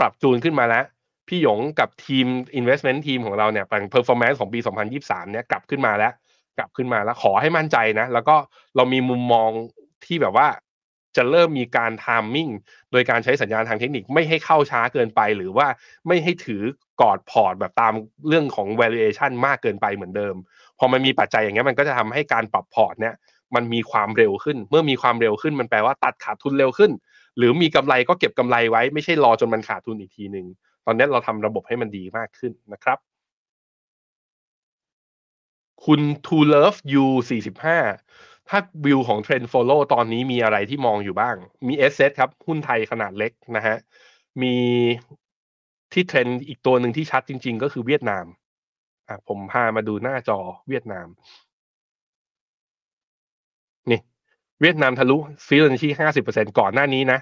รับจูนขึ้นมาแล้วพี่หยงกับทีม investment ทีมของเราเนี่ยเป็น performance ของปี2023เนี่ยกลับขึ้นมาแล้วขอให้มั่นใจนะแล้วก็เรามีมุมมองที่แบบว่าจะเริ่มมีการไทมิ่งโดยการใช้สัญญาณทางเทคนิคไม่ให้เข้าช้าเกินไปหรือว่าไม่ให้ถือกอดพอร์ตแบบตามเรื่องของ valuation มากเกินไปเหมือนเดิมพอมันมีปัจจัยอย่างเงี้ยมันก็จะทำให้การปรับพอร์ตเนี่ยมันมีความเร็วขึ้นเมื่อมีความเร็วขึ้นมันแปลว่าตัดขาดทุนเร็วขึ้นหรือมีกำไรก็เก็บกำไรไว้ไม่ใช่รอจนมันขาดทุนอีกทีนึงตอนนี้เราทำระบบให้มันดีมากขึ้นนะครับคุณ To Love You 45ถ้าวิวของ Trend Follow ตอนนี้มีอะไรที่มองอยู่บ้างมี Asset ครับหุ้นไทยขนาดเล็กนะฮะมีที่เทรนด์อีกตัวหนึ่งที่ชัดจริงๆก็คือเวียดนามผมพามาดูหน้าจอเวียดนามนี่เวียดนามทะลุFibonacci 50% ก่อนหน้านี้นะ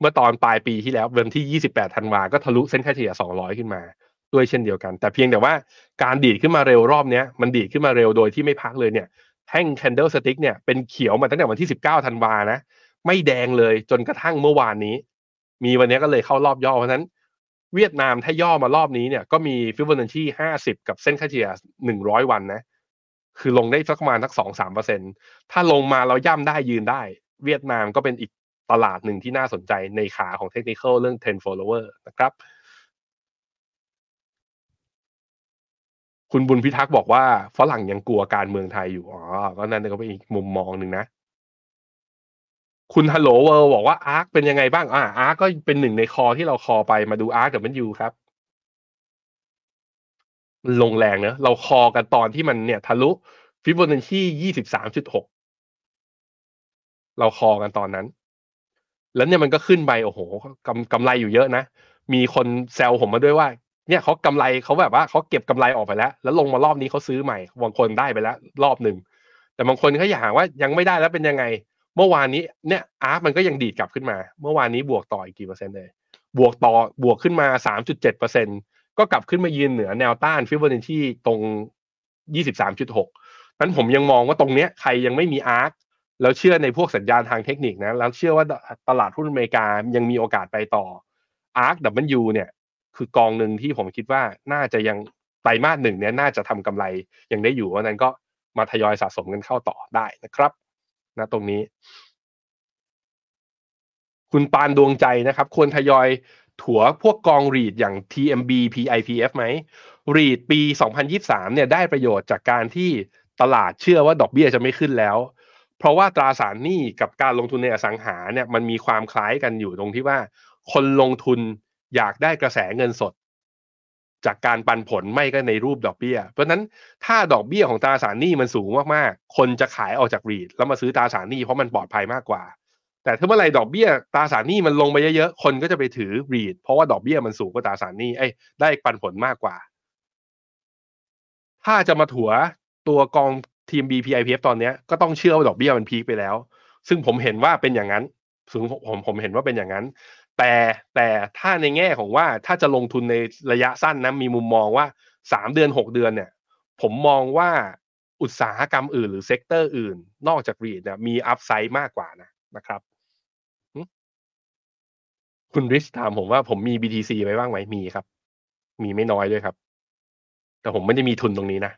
เมื่อตอนปลายปีที่แล้ววันที่28ธันวาก็ทะลุเส้นค่าเฉลี่ย200ขึ้นมาด้วยเช่นเดียวกันแต่เพียงแต่ว่าการดีดขึ้นมาเร็วรอบนี้มันดีดขึ้นมาเร็วโดยที่ไม่พักเลยเนี่ยแท่ง Candlestick เนี่ยเป็นเขียวมาตั้งแต่วันที่19ธันวานะไม่แดงเลยจนกระทั่งเมื่อวานนี้มีวันนี้ก็เลยเข้ารอบย่อเพราะฉะนั้นเวียดนามถ้าย่อมารอบนี้เนี่ยก็มี Fibonacci 50กับเส้นค่าเฉลี่ย100วันนะคือลงได้สักประมาณสัก 2-3% ถ้าลงมาเราย่ำได้ยืนได้เวียดนามก็เป็นอีกตลาดหนึ่งที่น่าสนใจในขาของเทคนิคอลเรื่อง Trend Follower นะครับคุณบุญพิทักษ์บอกว่าฝรั่งยังกลัวการเมืองไทยอยู่อ๋อก็นั่นก็เป็นอีกมุมมองหนึ่งนะคุณฮัลโหลเวิลด์บอกว่า Ark เป็นยังไงบ้างArk ก็เป็นหนึ่งในคอที่เราคอไปมาดู Ark กับมันอยู่ครับลงแรงนะเราคอกันตอนที่มันเนี่ยทะลุ Fibonacci 23.6 เราคอกันตอนนั้นแล้วเนี่ยมันก็ขึ้นไปโอ้โหกำไรอยู่เยอะนะมีคนแซวผมมาด้วยว่าเนี่ยเขากำไรเขาแบบว่าเขาเก็บกำไรออกไปแล้วลงมารอบนี้เขาซื้อใหม่บางคนได้ไปแล้วรอบหนึ่งแต่บางคนเขาอยากหาว่ายังไม่ได้แล้วเป็นยังไงเมื่อวานนี้เนี่ยArkมันก็ยังดีดกลับขึ้นมาเมื่อวานนี้บวกต่ออีกกี่เปอร์เซ็นต์เลยบวกขึ้นมา 3.7% ก็กลับขึ้นมายืนเหนือแนวต้านFibonacciตรง 23.6 นั้นผมยังมองว่าตรงเนี้ยใครยังไม่มีArkแล้วเชื่อในพวกสัญญาณทางเทคนิคนะแล้วเชื่อว่าตลาดหุ้นอเมริกายังมีโอกาสไปต่อ ARKW เนี่ยคือกองหนึ่งที่ผมคิดว่าน่าจะยังไตรมาส1เนี่ยน่าจะทำกำไรยังได้อยู่เพราะนั้นก็มาทยอยสะสมกันเข้าต่อได้นะครับนะตรงนี้คุณปานดวงใจนะครับควรทยอยถัวพวกกองรีดอย่าง TMB PIPF ไหมรีดปี2023เนี่ยได้ประโยชน์จากการที่ตลาดเชื่อว่าดอกเบี้ยจะไม่ขึ้นแล้วเพราะว่าตราสารหนี้กับการลงทุนในอสังหาเนี่ยมันมีความคล้ายกันอยู่ตรงที่ว่าคนลงทุนอยากได้กระแสเงินสดจากการปันผลไม่ก็ในรูปดอกเบี้ยเพราะนั้นถ้าดอกเบี้ยของตราสารหนี้มันสูงมากๆคนจะขายออกจากรีทแล้วมาซื้อตราสารหนี้เพราะมันปลอดภัยมากกว่าแต่ถ้าเมื่อไหร่ดอกเบี้ยตราสารหนี้มันลงไปเยอะๆคนก็จะไปถือรีทเพราะว่าดอกเบี้ยมันสูงกว่าตราสารหนี้ได้ปันผลมากกว่าถ้าจะมาถัวตัวกองทีม BPIPF ตอนนี้ก็ต้องเชื่อว่าดอกเบี้ยมันพีคไปแล้วซึ่งผมเห็นว่าเป็นอย่างนั้นผมเห็นว่าเป็นอย่างนั้นแต่ถ้าในแง่ของว่าถ้าจะลงทุนในระยะสั้นนะมีมุมมองว่า3เดือน6เดือนเนี่ยผมมองว่าอุตสาหกรรมอื่นหรือเซกเตอร์อื่นนอกจากรีทเนี่ยมีอัพไซด์มากกว่านะครับคุณริชถามผมว่าผมมี BTC ไว้บ้างไหมมีครับมีไม่น้อยด้วยครับ แต่ผมไม่ได้มีทุนตรงนี้นะ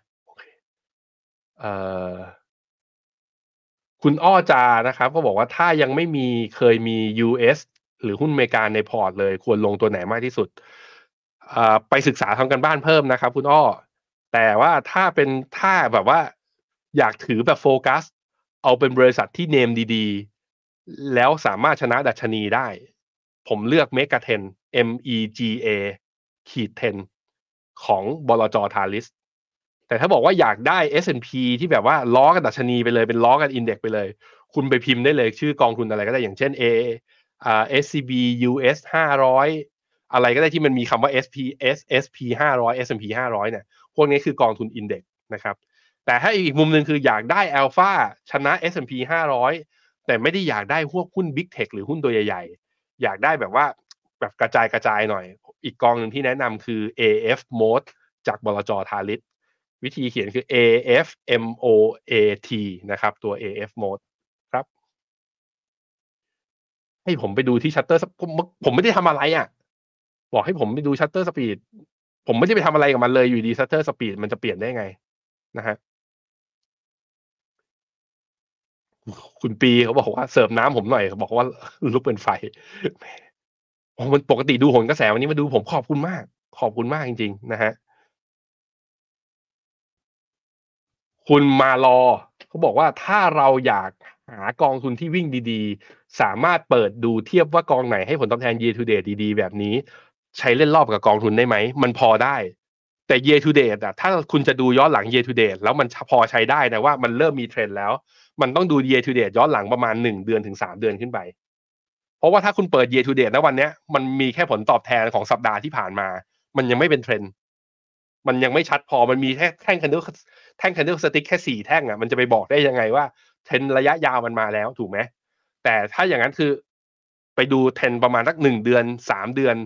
คุณอ้อจานะครับก็บอกว่าถ้ายังไม่มีเคยมี US หรือหุ้นอเมริกาในพอร์ตเลยควรลงตัวไหนมากที่สุดไปศึกษาทำกันบ้านเพิ่มนะครับคุณอ้อแต่ว่าถ้าแบบว่าอยากถือแบบโฟกัสเอาเป็นบริษัทที่เนมดีๆแล้วสามารถชนะดัชนีได้ผมเลือกเมกะเทน MEGA-10 ของบลจ.ทาลิสแต่ถ้าบอกว่าอยากได้ S&P ที่แบบว่าล้อกับดัชนีไปเลยเป็นล้อกับอินเด็กซ์ไปเลยคุณไปพิมพ์ได้เลยชื่อกองทุนอะไรก็ได้อย่างเช่น SCB US 500อะไรก็ได้ที่มันมีคำว่า SP SP 500 S&P 500เนี่ยพวกนี้คือกองทุนอินเด็กซ์นะครับแต่ถ้าอีกมุมนึงคืออยากได้อัลฟาชนะ S&P 500แต่ไม่ได้อยากได้พวกหุ้น Big Tech หรือหุ้นตัวใหญ่ๆอยากได้แบบว่าแบบกระจายหน่อยอีกกองนึงที่แนะนำคือ AF Mode จากบลจ.ทาลิสวิธีเขียนคือ AF MOAT นะครับตัว AF Mode ครับให้ผมไปดูที่ Shutter ผมไม่ได้ทำอะไรอ่ะบอกให้ผมไปดู Shutter Speed ผมไม่ได้ไปทำอะไรกับมันเลยอยู่ดี Shutter Speed มันจะเปลี่ยนได้ไงนะฮะคุณปีเขาบอกว่าเสิร์ฟน้ำผมหน่อยเขาบอกว่าลุกเป็นไฟมันปกติดูหนกระแสวันนี้มาดูผมขอบคุณมากจริงๆนะฮะคุณมารอเขาบอกว่าถ้าเราอยากหากองทุนที่วิ่งดีๆสามารถเปิดดูเทียบว่ากองไหนให้ผลตอบแทน year to date ดีๆแบบนี้ใช้เล่นรอบกับกองทุนได้ไหมมันพอได้แต่ year to date อ่ะถ้าคุณจะดูย้อนหลัง year to date แล้วมันพอใช้ได้นะว่ามันเริ่มมีเทรนด์แล้วมันต้องดู year to date ย้อนหลังประมาณ1เดือนถึง3เดือนขึ้นไปเพราะว่าถ้าคุณเปิด year to date ณวันนี้มันมีแค่ผลตอบแทนของสัปดาห์ที่ผ่านมามันยังไม่เป็นเทรนด์มันยังไม่ชัดพอมันมีแท่งคันเดิลสติ๊กแค่4แท่งอ่ะมันจะไปบอกได้ยังไงว่าเทรนด์ระยะยาวมันมาแล้วถูกไหมแต่ถ้าอย่างนั้นคือไปดูเทรนด์ประมาณสัก1เดือน3เดือน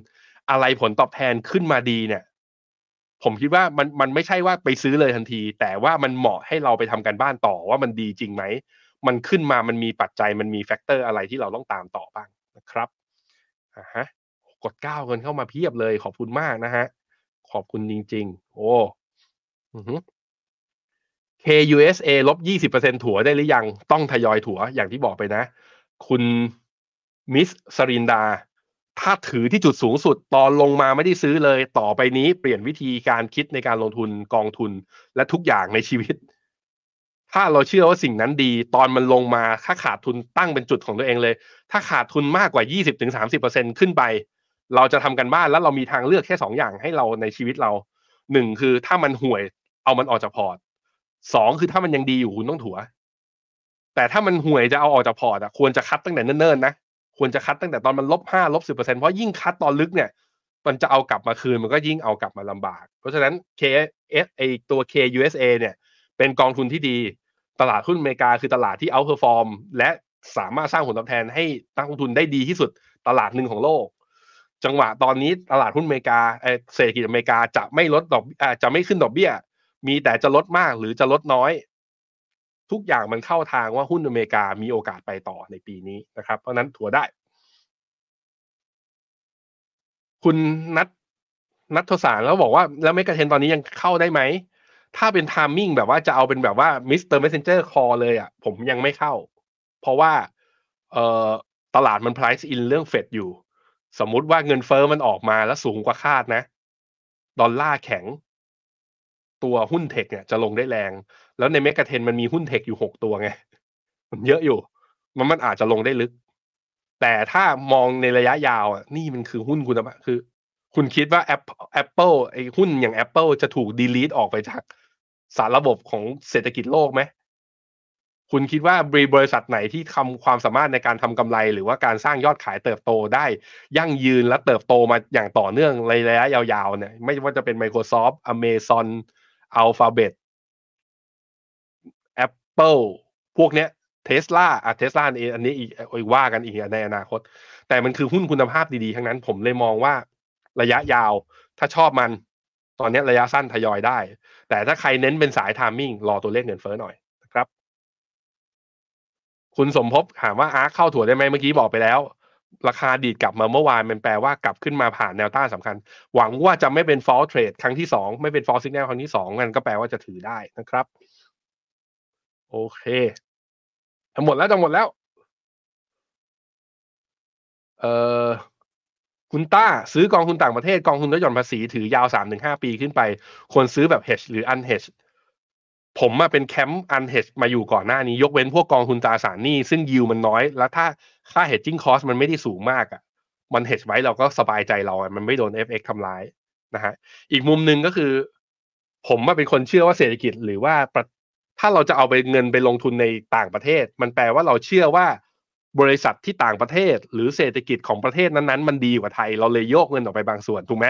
อะไรผลตอบแทนขึ้นมาดีเนี่ยผมคิดว่ามันไม่ใช่ว่าไปซื้อเลยทันทีแต่ว่ามันเหมาะให้เราไปทำการบ้านต่อว่ามันดีจริงไหมมันขึ้นมามันมีปัจจัยมันมีแฟกเตอร์อะไรที่เราต้องตามต่อบ้างนะครับกด9เงินเข้ามาเพียบเลยขอบคุณมากนะฮะขอบคุณจริงๆโอ้ KUSA ลบ 20% ถัวได้หรือยังต้องทยอยถัวอย่างที่บอกไปนะคุณมิสสรินดาถ้าถือที่จุดสูงสุดตอนลงมาไม่ได้ซื้อเลยต่อไปนี้เปลี่ยนวิธีการคิดในการลงทุนกองทุนและทุกอย่างในชีวิตถ้าเราเชื่อว่าสิ่งนั้นดีตอนมันลงมาถ้าขาดทุนตั้งเป็นจุดของตัวเองเลยถ้าขาดทุนมากกว่า 20-30% ขึ้นไปเราจะทำกันบ้านแล้วเรามีทางเลือกแค่2อย่างให้เราในชีวิตเรา1คือถ้ามันห่วยเอามันออกจากพอร์ต2คือถ้ามันยังดีอยู่คุณต้องถัวแต่ถ้ามันห่วยจะเอาออกจากพอร์ตอ่ะควรจะคัดตั้งแต่เนิ่นๆนะควรจะคัดตั้งแต่ตอนมัน -5 -10% เพราะยิ่งคัดตอนลึกเนี่ยมันจะเอากลับมาคืนมันก็ยิ่งเอากลับมาลำบากเพราะฉะนั้น KS ไอตัว KUSA เนี่ยเป็นกองทุนที่ดีตลาดหุ้นอเมริกาคือตลาดที่ outperform และสามารถสร้างผลตอบแทนให้นักลงทุนได้ดีที่สุดตลาดนึงของโลกจังหวะตอนนี้ตลาดหุ้นอเมริกาเศรษฐกิจอเมริกาจะไม่ลดดอกจะไม่ขึ้นดอกเบี้ยมีแต่จะลดมากหรือจะลดน้อยทุกอย่างมันเข้าทางว่าหุ้นอเมริกามีโอกาสไปต่อในปีนี้นะครับเพราะนั้นถัวได้คุณนัททศานแล้วบอกว่าแล้วเมกะเทรนด์ตอนนี้ยังเข้าได้ไหมถ้าเป็นไทมิ่งแบบว่าจะเอาเป็นแบบว่ามิสเตอร์เมสเซนเจอร์คอเลยอ่ะผมยังไม่เข้าเพราะว่าตลาดมัน price in เรื่องเฟดอยู่สมมุติว่าเงินเฟ้อมันออกมาแล้วสูงกว่าคาดนะดอลลาร์แข็งตัวหุ้นเทคเนี่ยจะลงได้แรงแล้วในเมกะเทรนด์มันมีหุ้นเทคอยู่6ตัวไงมันเยอะอยู่มันอาจจะลงได้ลึกแต่ถ้ามองในระยะยาวอ่ะนี่มันคือหุ้นคุณภาพคือคุณคิดว่า Apple ไอ้หุ้นอย่าง Apple จะถูก delete ออกไปจากสารระบบของเศรษฐกิจโลกไหมคุณคิดว่าบริษัทไหนที่ทำความสามารถในการทำกำไรหรือว่าการสร้างยอดขายเติบโตได้ยั่งยืนและเติบโตมาอย่างต่อเนื่องในระยะยาวๆเนี่ยไม่ว่าจะเป็น Microsoft Amazon Alphabet Apple พวกเนี้ย Tesla Tesla อันนี้อีกว่ากันอีกในอนาคตแต่มันคือหุ้นคุณภาพดีๆทั้งนั้นผมเลยมองว่าระยะยาวถ้าชอบมันตอนนี้ระยะสั้นทยอยได้แต่ถ้าใครเน้นเป็นสายไทมิ่งรอตัวเลขเงินเฟ้อหน่อยนะครับคุณสมภพถามว่าArkเข้าถั่วได้ไหมเมื่อกี้บอกไปแล้ว ราคาดีดกลับมาเมื่อวานมันแปลว่ากลับขึ้นมาผ่านแนวต้านสำคัญหวังว่าจะไม่เป็น Fall Trade ครั้งที่2ไม่เป็น Fall Signal ครั้งที่2มันก็แปลว่าจะถือได้นะครับโอเคหมดแล้วคุณต้าซื้อกองทุนต่างประเทศกองทุนลดหย่อนภาษีถือยาว 3-5 ปีขึ้นไปควรซื้อแบบ hedge หรือ unhedge ผมมาเป็นแคมป์ unhedge มาอยู่ก่อนหน้านี้ยกเว้นพวกกองทุนตราสารหนี้ซึ่ง yield มันน้อยแล้วถ้าค่า hedging cost มันไม่ได้สูงมากอ่ะมัน hedge ไว้เราก็สบายใจเรามันไม่โดน FX ทำร้ายนะฮะอีกมุมนึงก็คือผมมาเป็นคนเชื่อว่าเศรษฐกิจหรือว่าถ้าเราจะเอาไปเงินไปลงทุนในต่างประเทศมันแปลว่าเราเชื่อว่าบริษัทที่ต่างประเทศหรือเศรษฐกิจของประเทศนั้นๆมันดีกว่าไทยเราเลยโยกเงินออกไปบางส่วนถูกไหม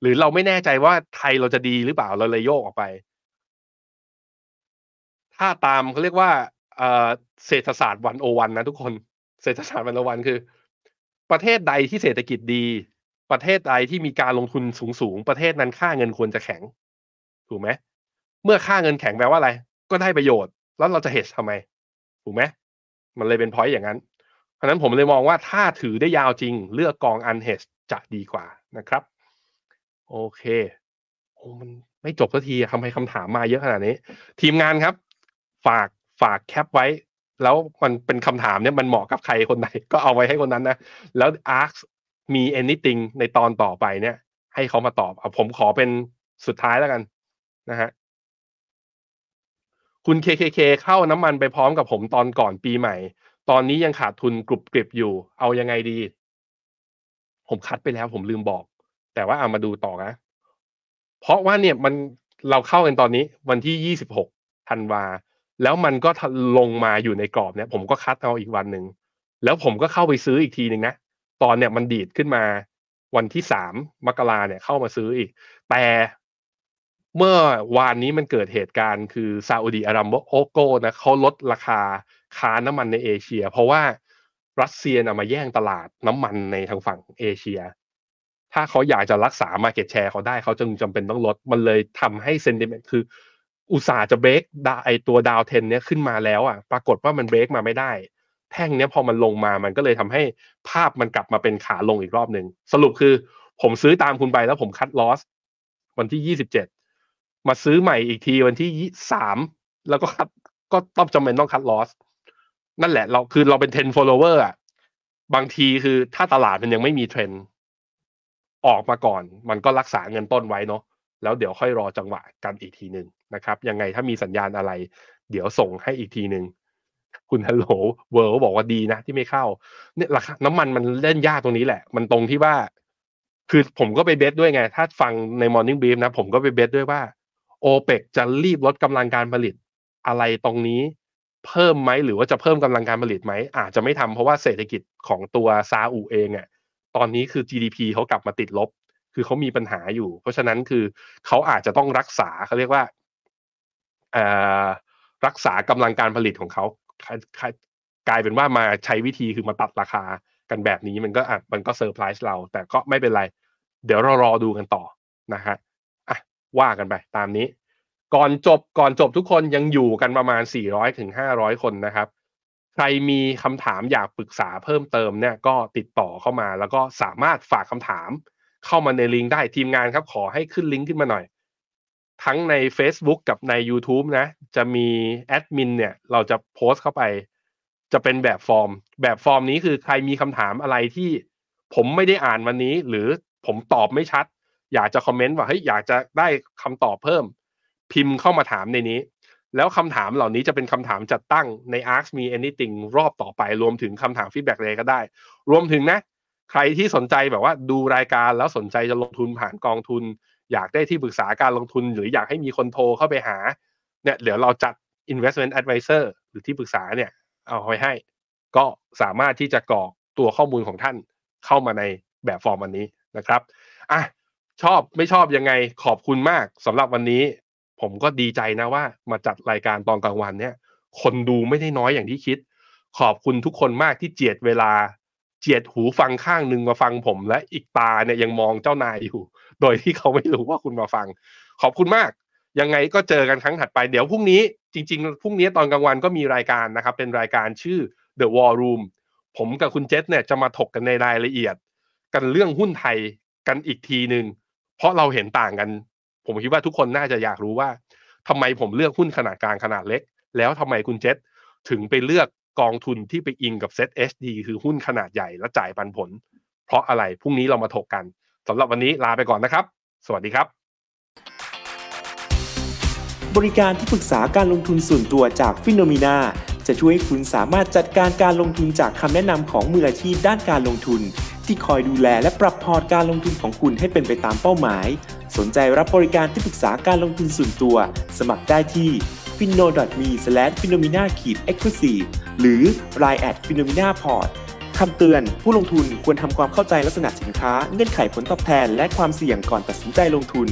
หรือเราไม่แน่ใจว่าไทยเราจะดีหรือเปล่าเราเลยโยกออกไปถ้าตามเขาเรียกว่าเศรษฐศาสตร์101นะทุกคนเศรษฐศาสตร์101คือประเทศใดที่เศรษฐกิจดีประเทศใดที่มีการลงทุนสูงประเทศนั้นค่าเงินควรจะแข็งถูกไหมเมื่อค่าเงินแข็งแปลว่าอะไรก็ได้ประโยชน์แล้วเราจะเฮดทำไมถูกไหมมันเลยเป็นพอยต์อย่างนั้นเพราะฉะนั้นผมเลยมองว่าถ้าถือได้ยาวจริงเลือกกอง unhedge จะดีกว่านะครับโอเคมันไม่จบสักทีทำไมคำถามมาเยอะขนาดนี้ทีมงานครับฝากแคปไว้แล้วมันเป็นคำถามเนี่ยมันเหมาะกับใครคนไหนก็เอาไว้ให้คนนั้นนะแล้ว ask me anything ในตอนต่อไปเนี่ยให้เขามาตอบเอาผมขอเป็นสุดท้ายแล้วกันนะฮะคุณ KKK เข้าน้ำมันไปพร้อมกับผมตอนก่อนปีใหม่ตอนนี้ยังขาดทุนกรุบกริบอยู่เอายังไงดีผมคัดไปแล้วผมลืมบอกแต่ว่าเอามาดูต่อนะเพราะว่าเนี่ยมันเราเข้ากันตอนนี้วันที่26ธันวาแล้วมันก็ลงมาอยู่ในกรอบเนี่ยผมก็คัดเอาอีกวันนึงแล้วผมก็เข้าไปซื้ออีกทีนึงนะตอนเนี่ยมันดีดขึ้นมาวันที่3มกราเนี่ยเข้ามาซื้ออีกแต่เมื่อวานนี้มันเกิดเหตุการณ์คือซาอุดีอาระเบียโอโก้นะเขาลดราคาค้าน้ำมันในเอเชียเพราะว่ารัสเซียมาแย่งตลาดน้ำมันในทางฝั่งเอเชียถ้าเขาอยากจะรักษา market share เขาได้เขาจึงจำเป็นต้องลดมันเลยทำให้ sentiment คืออุตสาห์จะเบรกไอตัวดาวเทนเนี้ยขึ้นมาแล้วอ่ะปรากฏว่ามันเบรกมาไม่ได้แท่งเนี้ยพอมันลงมามันก็เลยทำให้ภาพมันกลับมาเป็นขาลงอีกรอบนึงสรุปคือผมซื้อตามคุณไปแล้วผมคัทลอสวันที่27มาซื้อใหม่อีกทีวันที่3แล้วก็คัดก็ต้องจำเป็นต้องคัดลอสนั่นแหละเราคือเราเป็นเทรนด์โฟโลเวอร์อ่ะบางทีคือถ้าตลาดมันยังไม่มีเทรนด์ออกมาก่อนมันก็รักษาเงินต้นไว้เนาะแล้วเดี๋ยวค่อยรอจังหวะกันอีกทีนึงนะครับยังไงถ้ามีสัญญาณอะไรเดี๋ยวส่งให้อีกทีนึงคุณฮัลโหลเวิร์ลบอกว่าดีนะที่ไม่เข้าเนี่ยราคาน้ำมันมันเล่นยากตรงนี้แหละมันตรงที่ว่าคือผมก็ไปเบสด้วยไงถ้าฟังใน Morning Brief นะผมก็ไปเบสด้วยว่าโอเปกจะรีบลดกำลังการผลิตอะไรตรงนี้เพิ่มไหมหรือว่าจะเพิ่มกำลังการผลิตไหมอาจจะไม่ทำเพราะว่าเศรษฐกิจของตัวซาอุเองอ่ะตอนนี้คือ GDP เขากลับมาติดลบคือเขามีปัญหาอยู่เพราะฉะนั้นคือเขาอาจจะต้องรักษาเขาเรียกว่ารักษากำลังการผลิตของเขากลายเป็นว่ามาใช้วิธีคือมาตัดราคากันแบบนี้มันก็เซอร์ไพรส์เราแต่ก็ไม่เป็นไรเดี๋ยวเรารอดูกันต่อนะฮะว่ากันไปตามนี้ก่อนจบทุกคนยังอยู่กันประมาณ400ถึง500คนนะครับใครมีคำถามอยากปรึกษาเพิ่มเติมเนี่ยก็ติดต่อเข้ามาแล้วก็สามารถฝากคำถามเข้ามาในลิงก์ได้ทีมงานครับขอให้ขึ้นลิงก์ขึ้นมาหน่อยทั้งใน Facebook กับใน YouTube นะจะมีแอดมินเนี่ยเราจะโพสต์เข้าไปจะเป็นแบบฟอร์มนี้คือใครมีคำถามอะไรที่ผมไม่ได้อ่านวันนี้หรือผมตอบไม่ชัดอยากจะคอมเมนต์ว่าเฮ้ยอยากจะได้คำตอบเพิ่มพิมพ์เข้ามาถามในนี้แล้วคำถามเหล่านี้จะเป็นคำถามจัดตั้งใน Ask Me Anything รอบต่อไปรวมถึงคำถาม feedback อะไรก็ได้รวมถึงนะใครที่สนใจแบบว่าดูรายการแล้วสนใจจะลงทุนผ่านกองทุนอยากได้ที่ปรึกษาการลงทุนหรืออยากให้มีคนโทรเข้าไปหาเนี่ยเดี๋ยวเราจัด Investment Advisor หรือที่ปรึกษาเนี่ยเอาไว้ให้ก็สามารถที่จะกรอกตัวข้อมูลของท่านเข้ามาในแบบฟอร์มวันนี้นะครับอ่ะชอบไม่ชอบยังไงขอบคุณมากสำหรับวันนี้ผมก็ดีใจนะว่ามาจัดรายการตอนกลางวันเนี่ยคนดูไม่ได้น้อยอย่างที่คิดขอบคุณทุกคนมากที่เจียดเวลาเจียดหูฟังข้างนึงมาฟังผมและอีกตาเนี่ยยังมองเจ้านายอยู่โดยที่เขาไม่รู้ว่าคุณมาฟังขอบคุณมากยังไงก็เจอกันครั้งถัดไปเดี๋ยวพรุ่งนี้จริงๆพรุ่งนี้ตอนกลางวันก็มีรายการนะครับเป็นรายการชื่อ The War Room ผมกับคุณเจษเนี่ยจะมาถกกันในรายละเอียดกันเรื่องหุ้นไทยกันอีกทีนึงเพราะเราเห็นต่างกันผมคิดว่าทุกคนน่าจะอยากรู้ว่าทำไมผมเลือกหุ้นขนาดกลางขนาดเล็กแล้วทำไมคุณเจษถึงไปเลือกกองทุนที่ไปอิงกับเซ็ต HD คือหุ้นขนาดใหญ่และจ่ายปันผลเพราะอะไรพรุ่งนี้เรามาถกกันสำหรับวันนี้ลาไปก่อนนะครับสวัสดีครับบริการที่ปรึกษาการลงทุนส่วนตัวจาก Phenomena จะช่วยให้คุณสามารถจัดการการลงทุนจากคำแนะนำของมืออาชีพด้านการลงทุนที่คอยดูแลและปรับพอร์ตการลงทุนของคุณให้เป็นไปตามเป้าหมายสนใจรับบริการที่ปรึกษาการลงทุนส่วนตัวสมัครได้ที่ fino.me/phenomena-exclusive หรือ line@phenomenaport คำเตือนผู้ลงทุนควรทำความเข้าใจลักษณะสินค้าเงื่อนไขผลตอบแทนและความเสี่ยงก่อนตัดสินใจลงทุน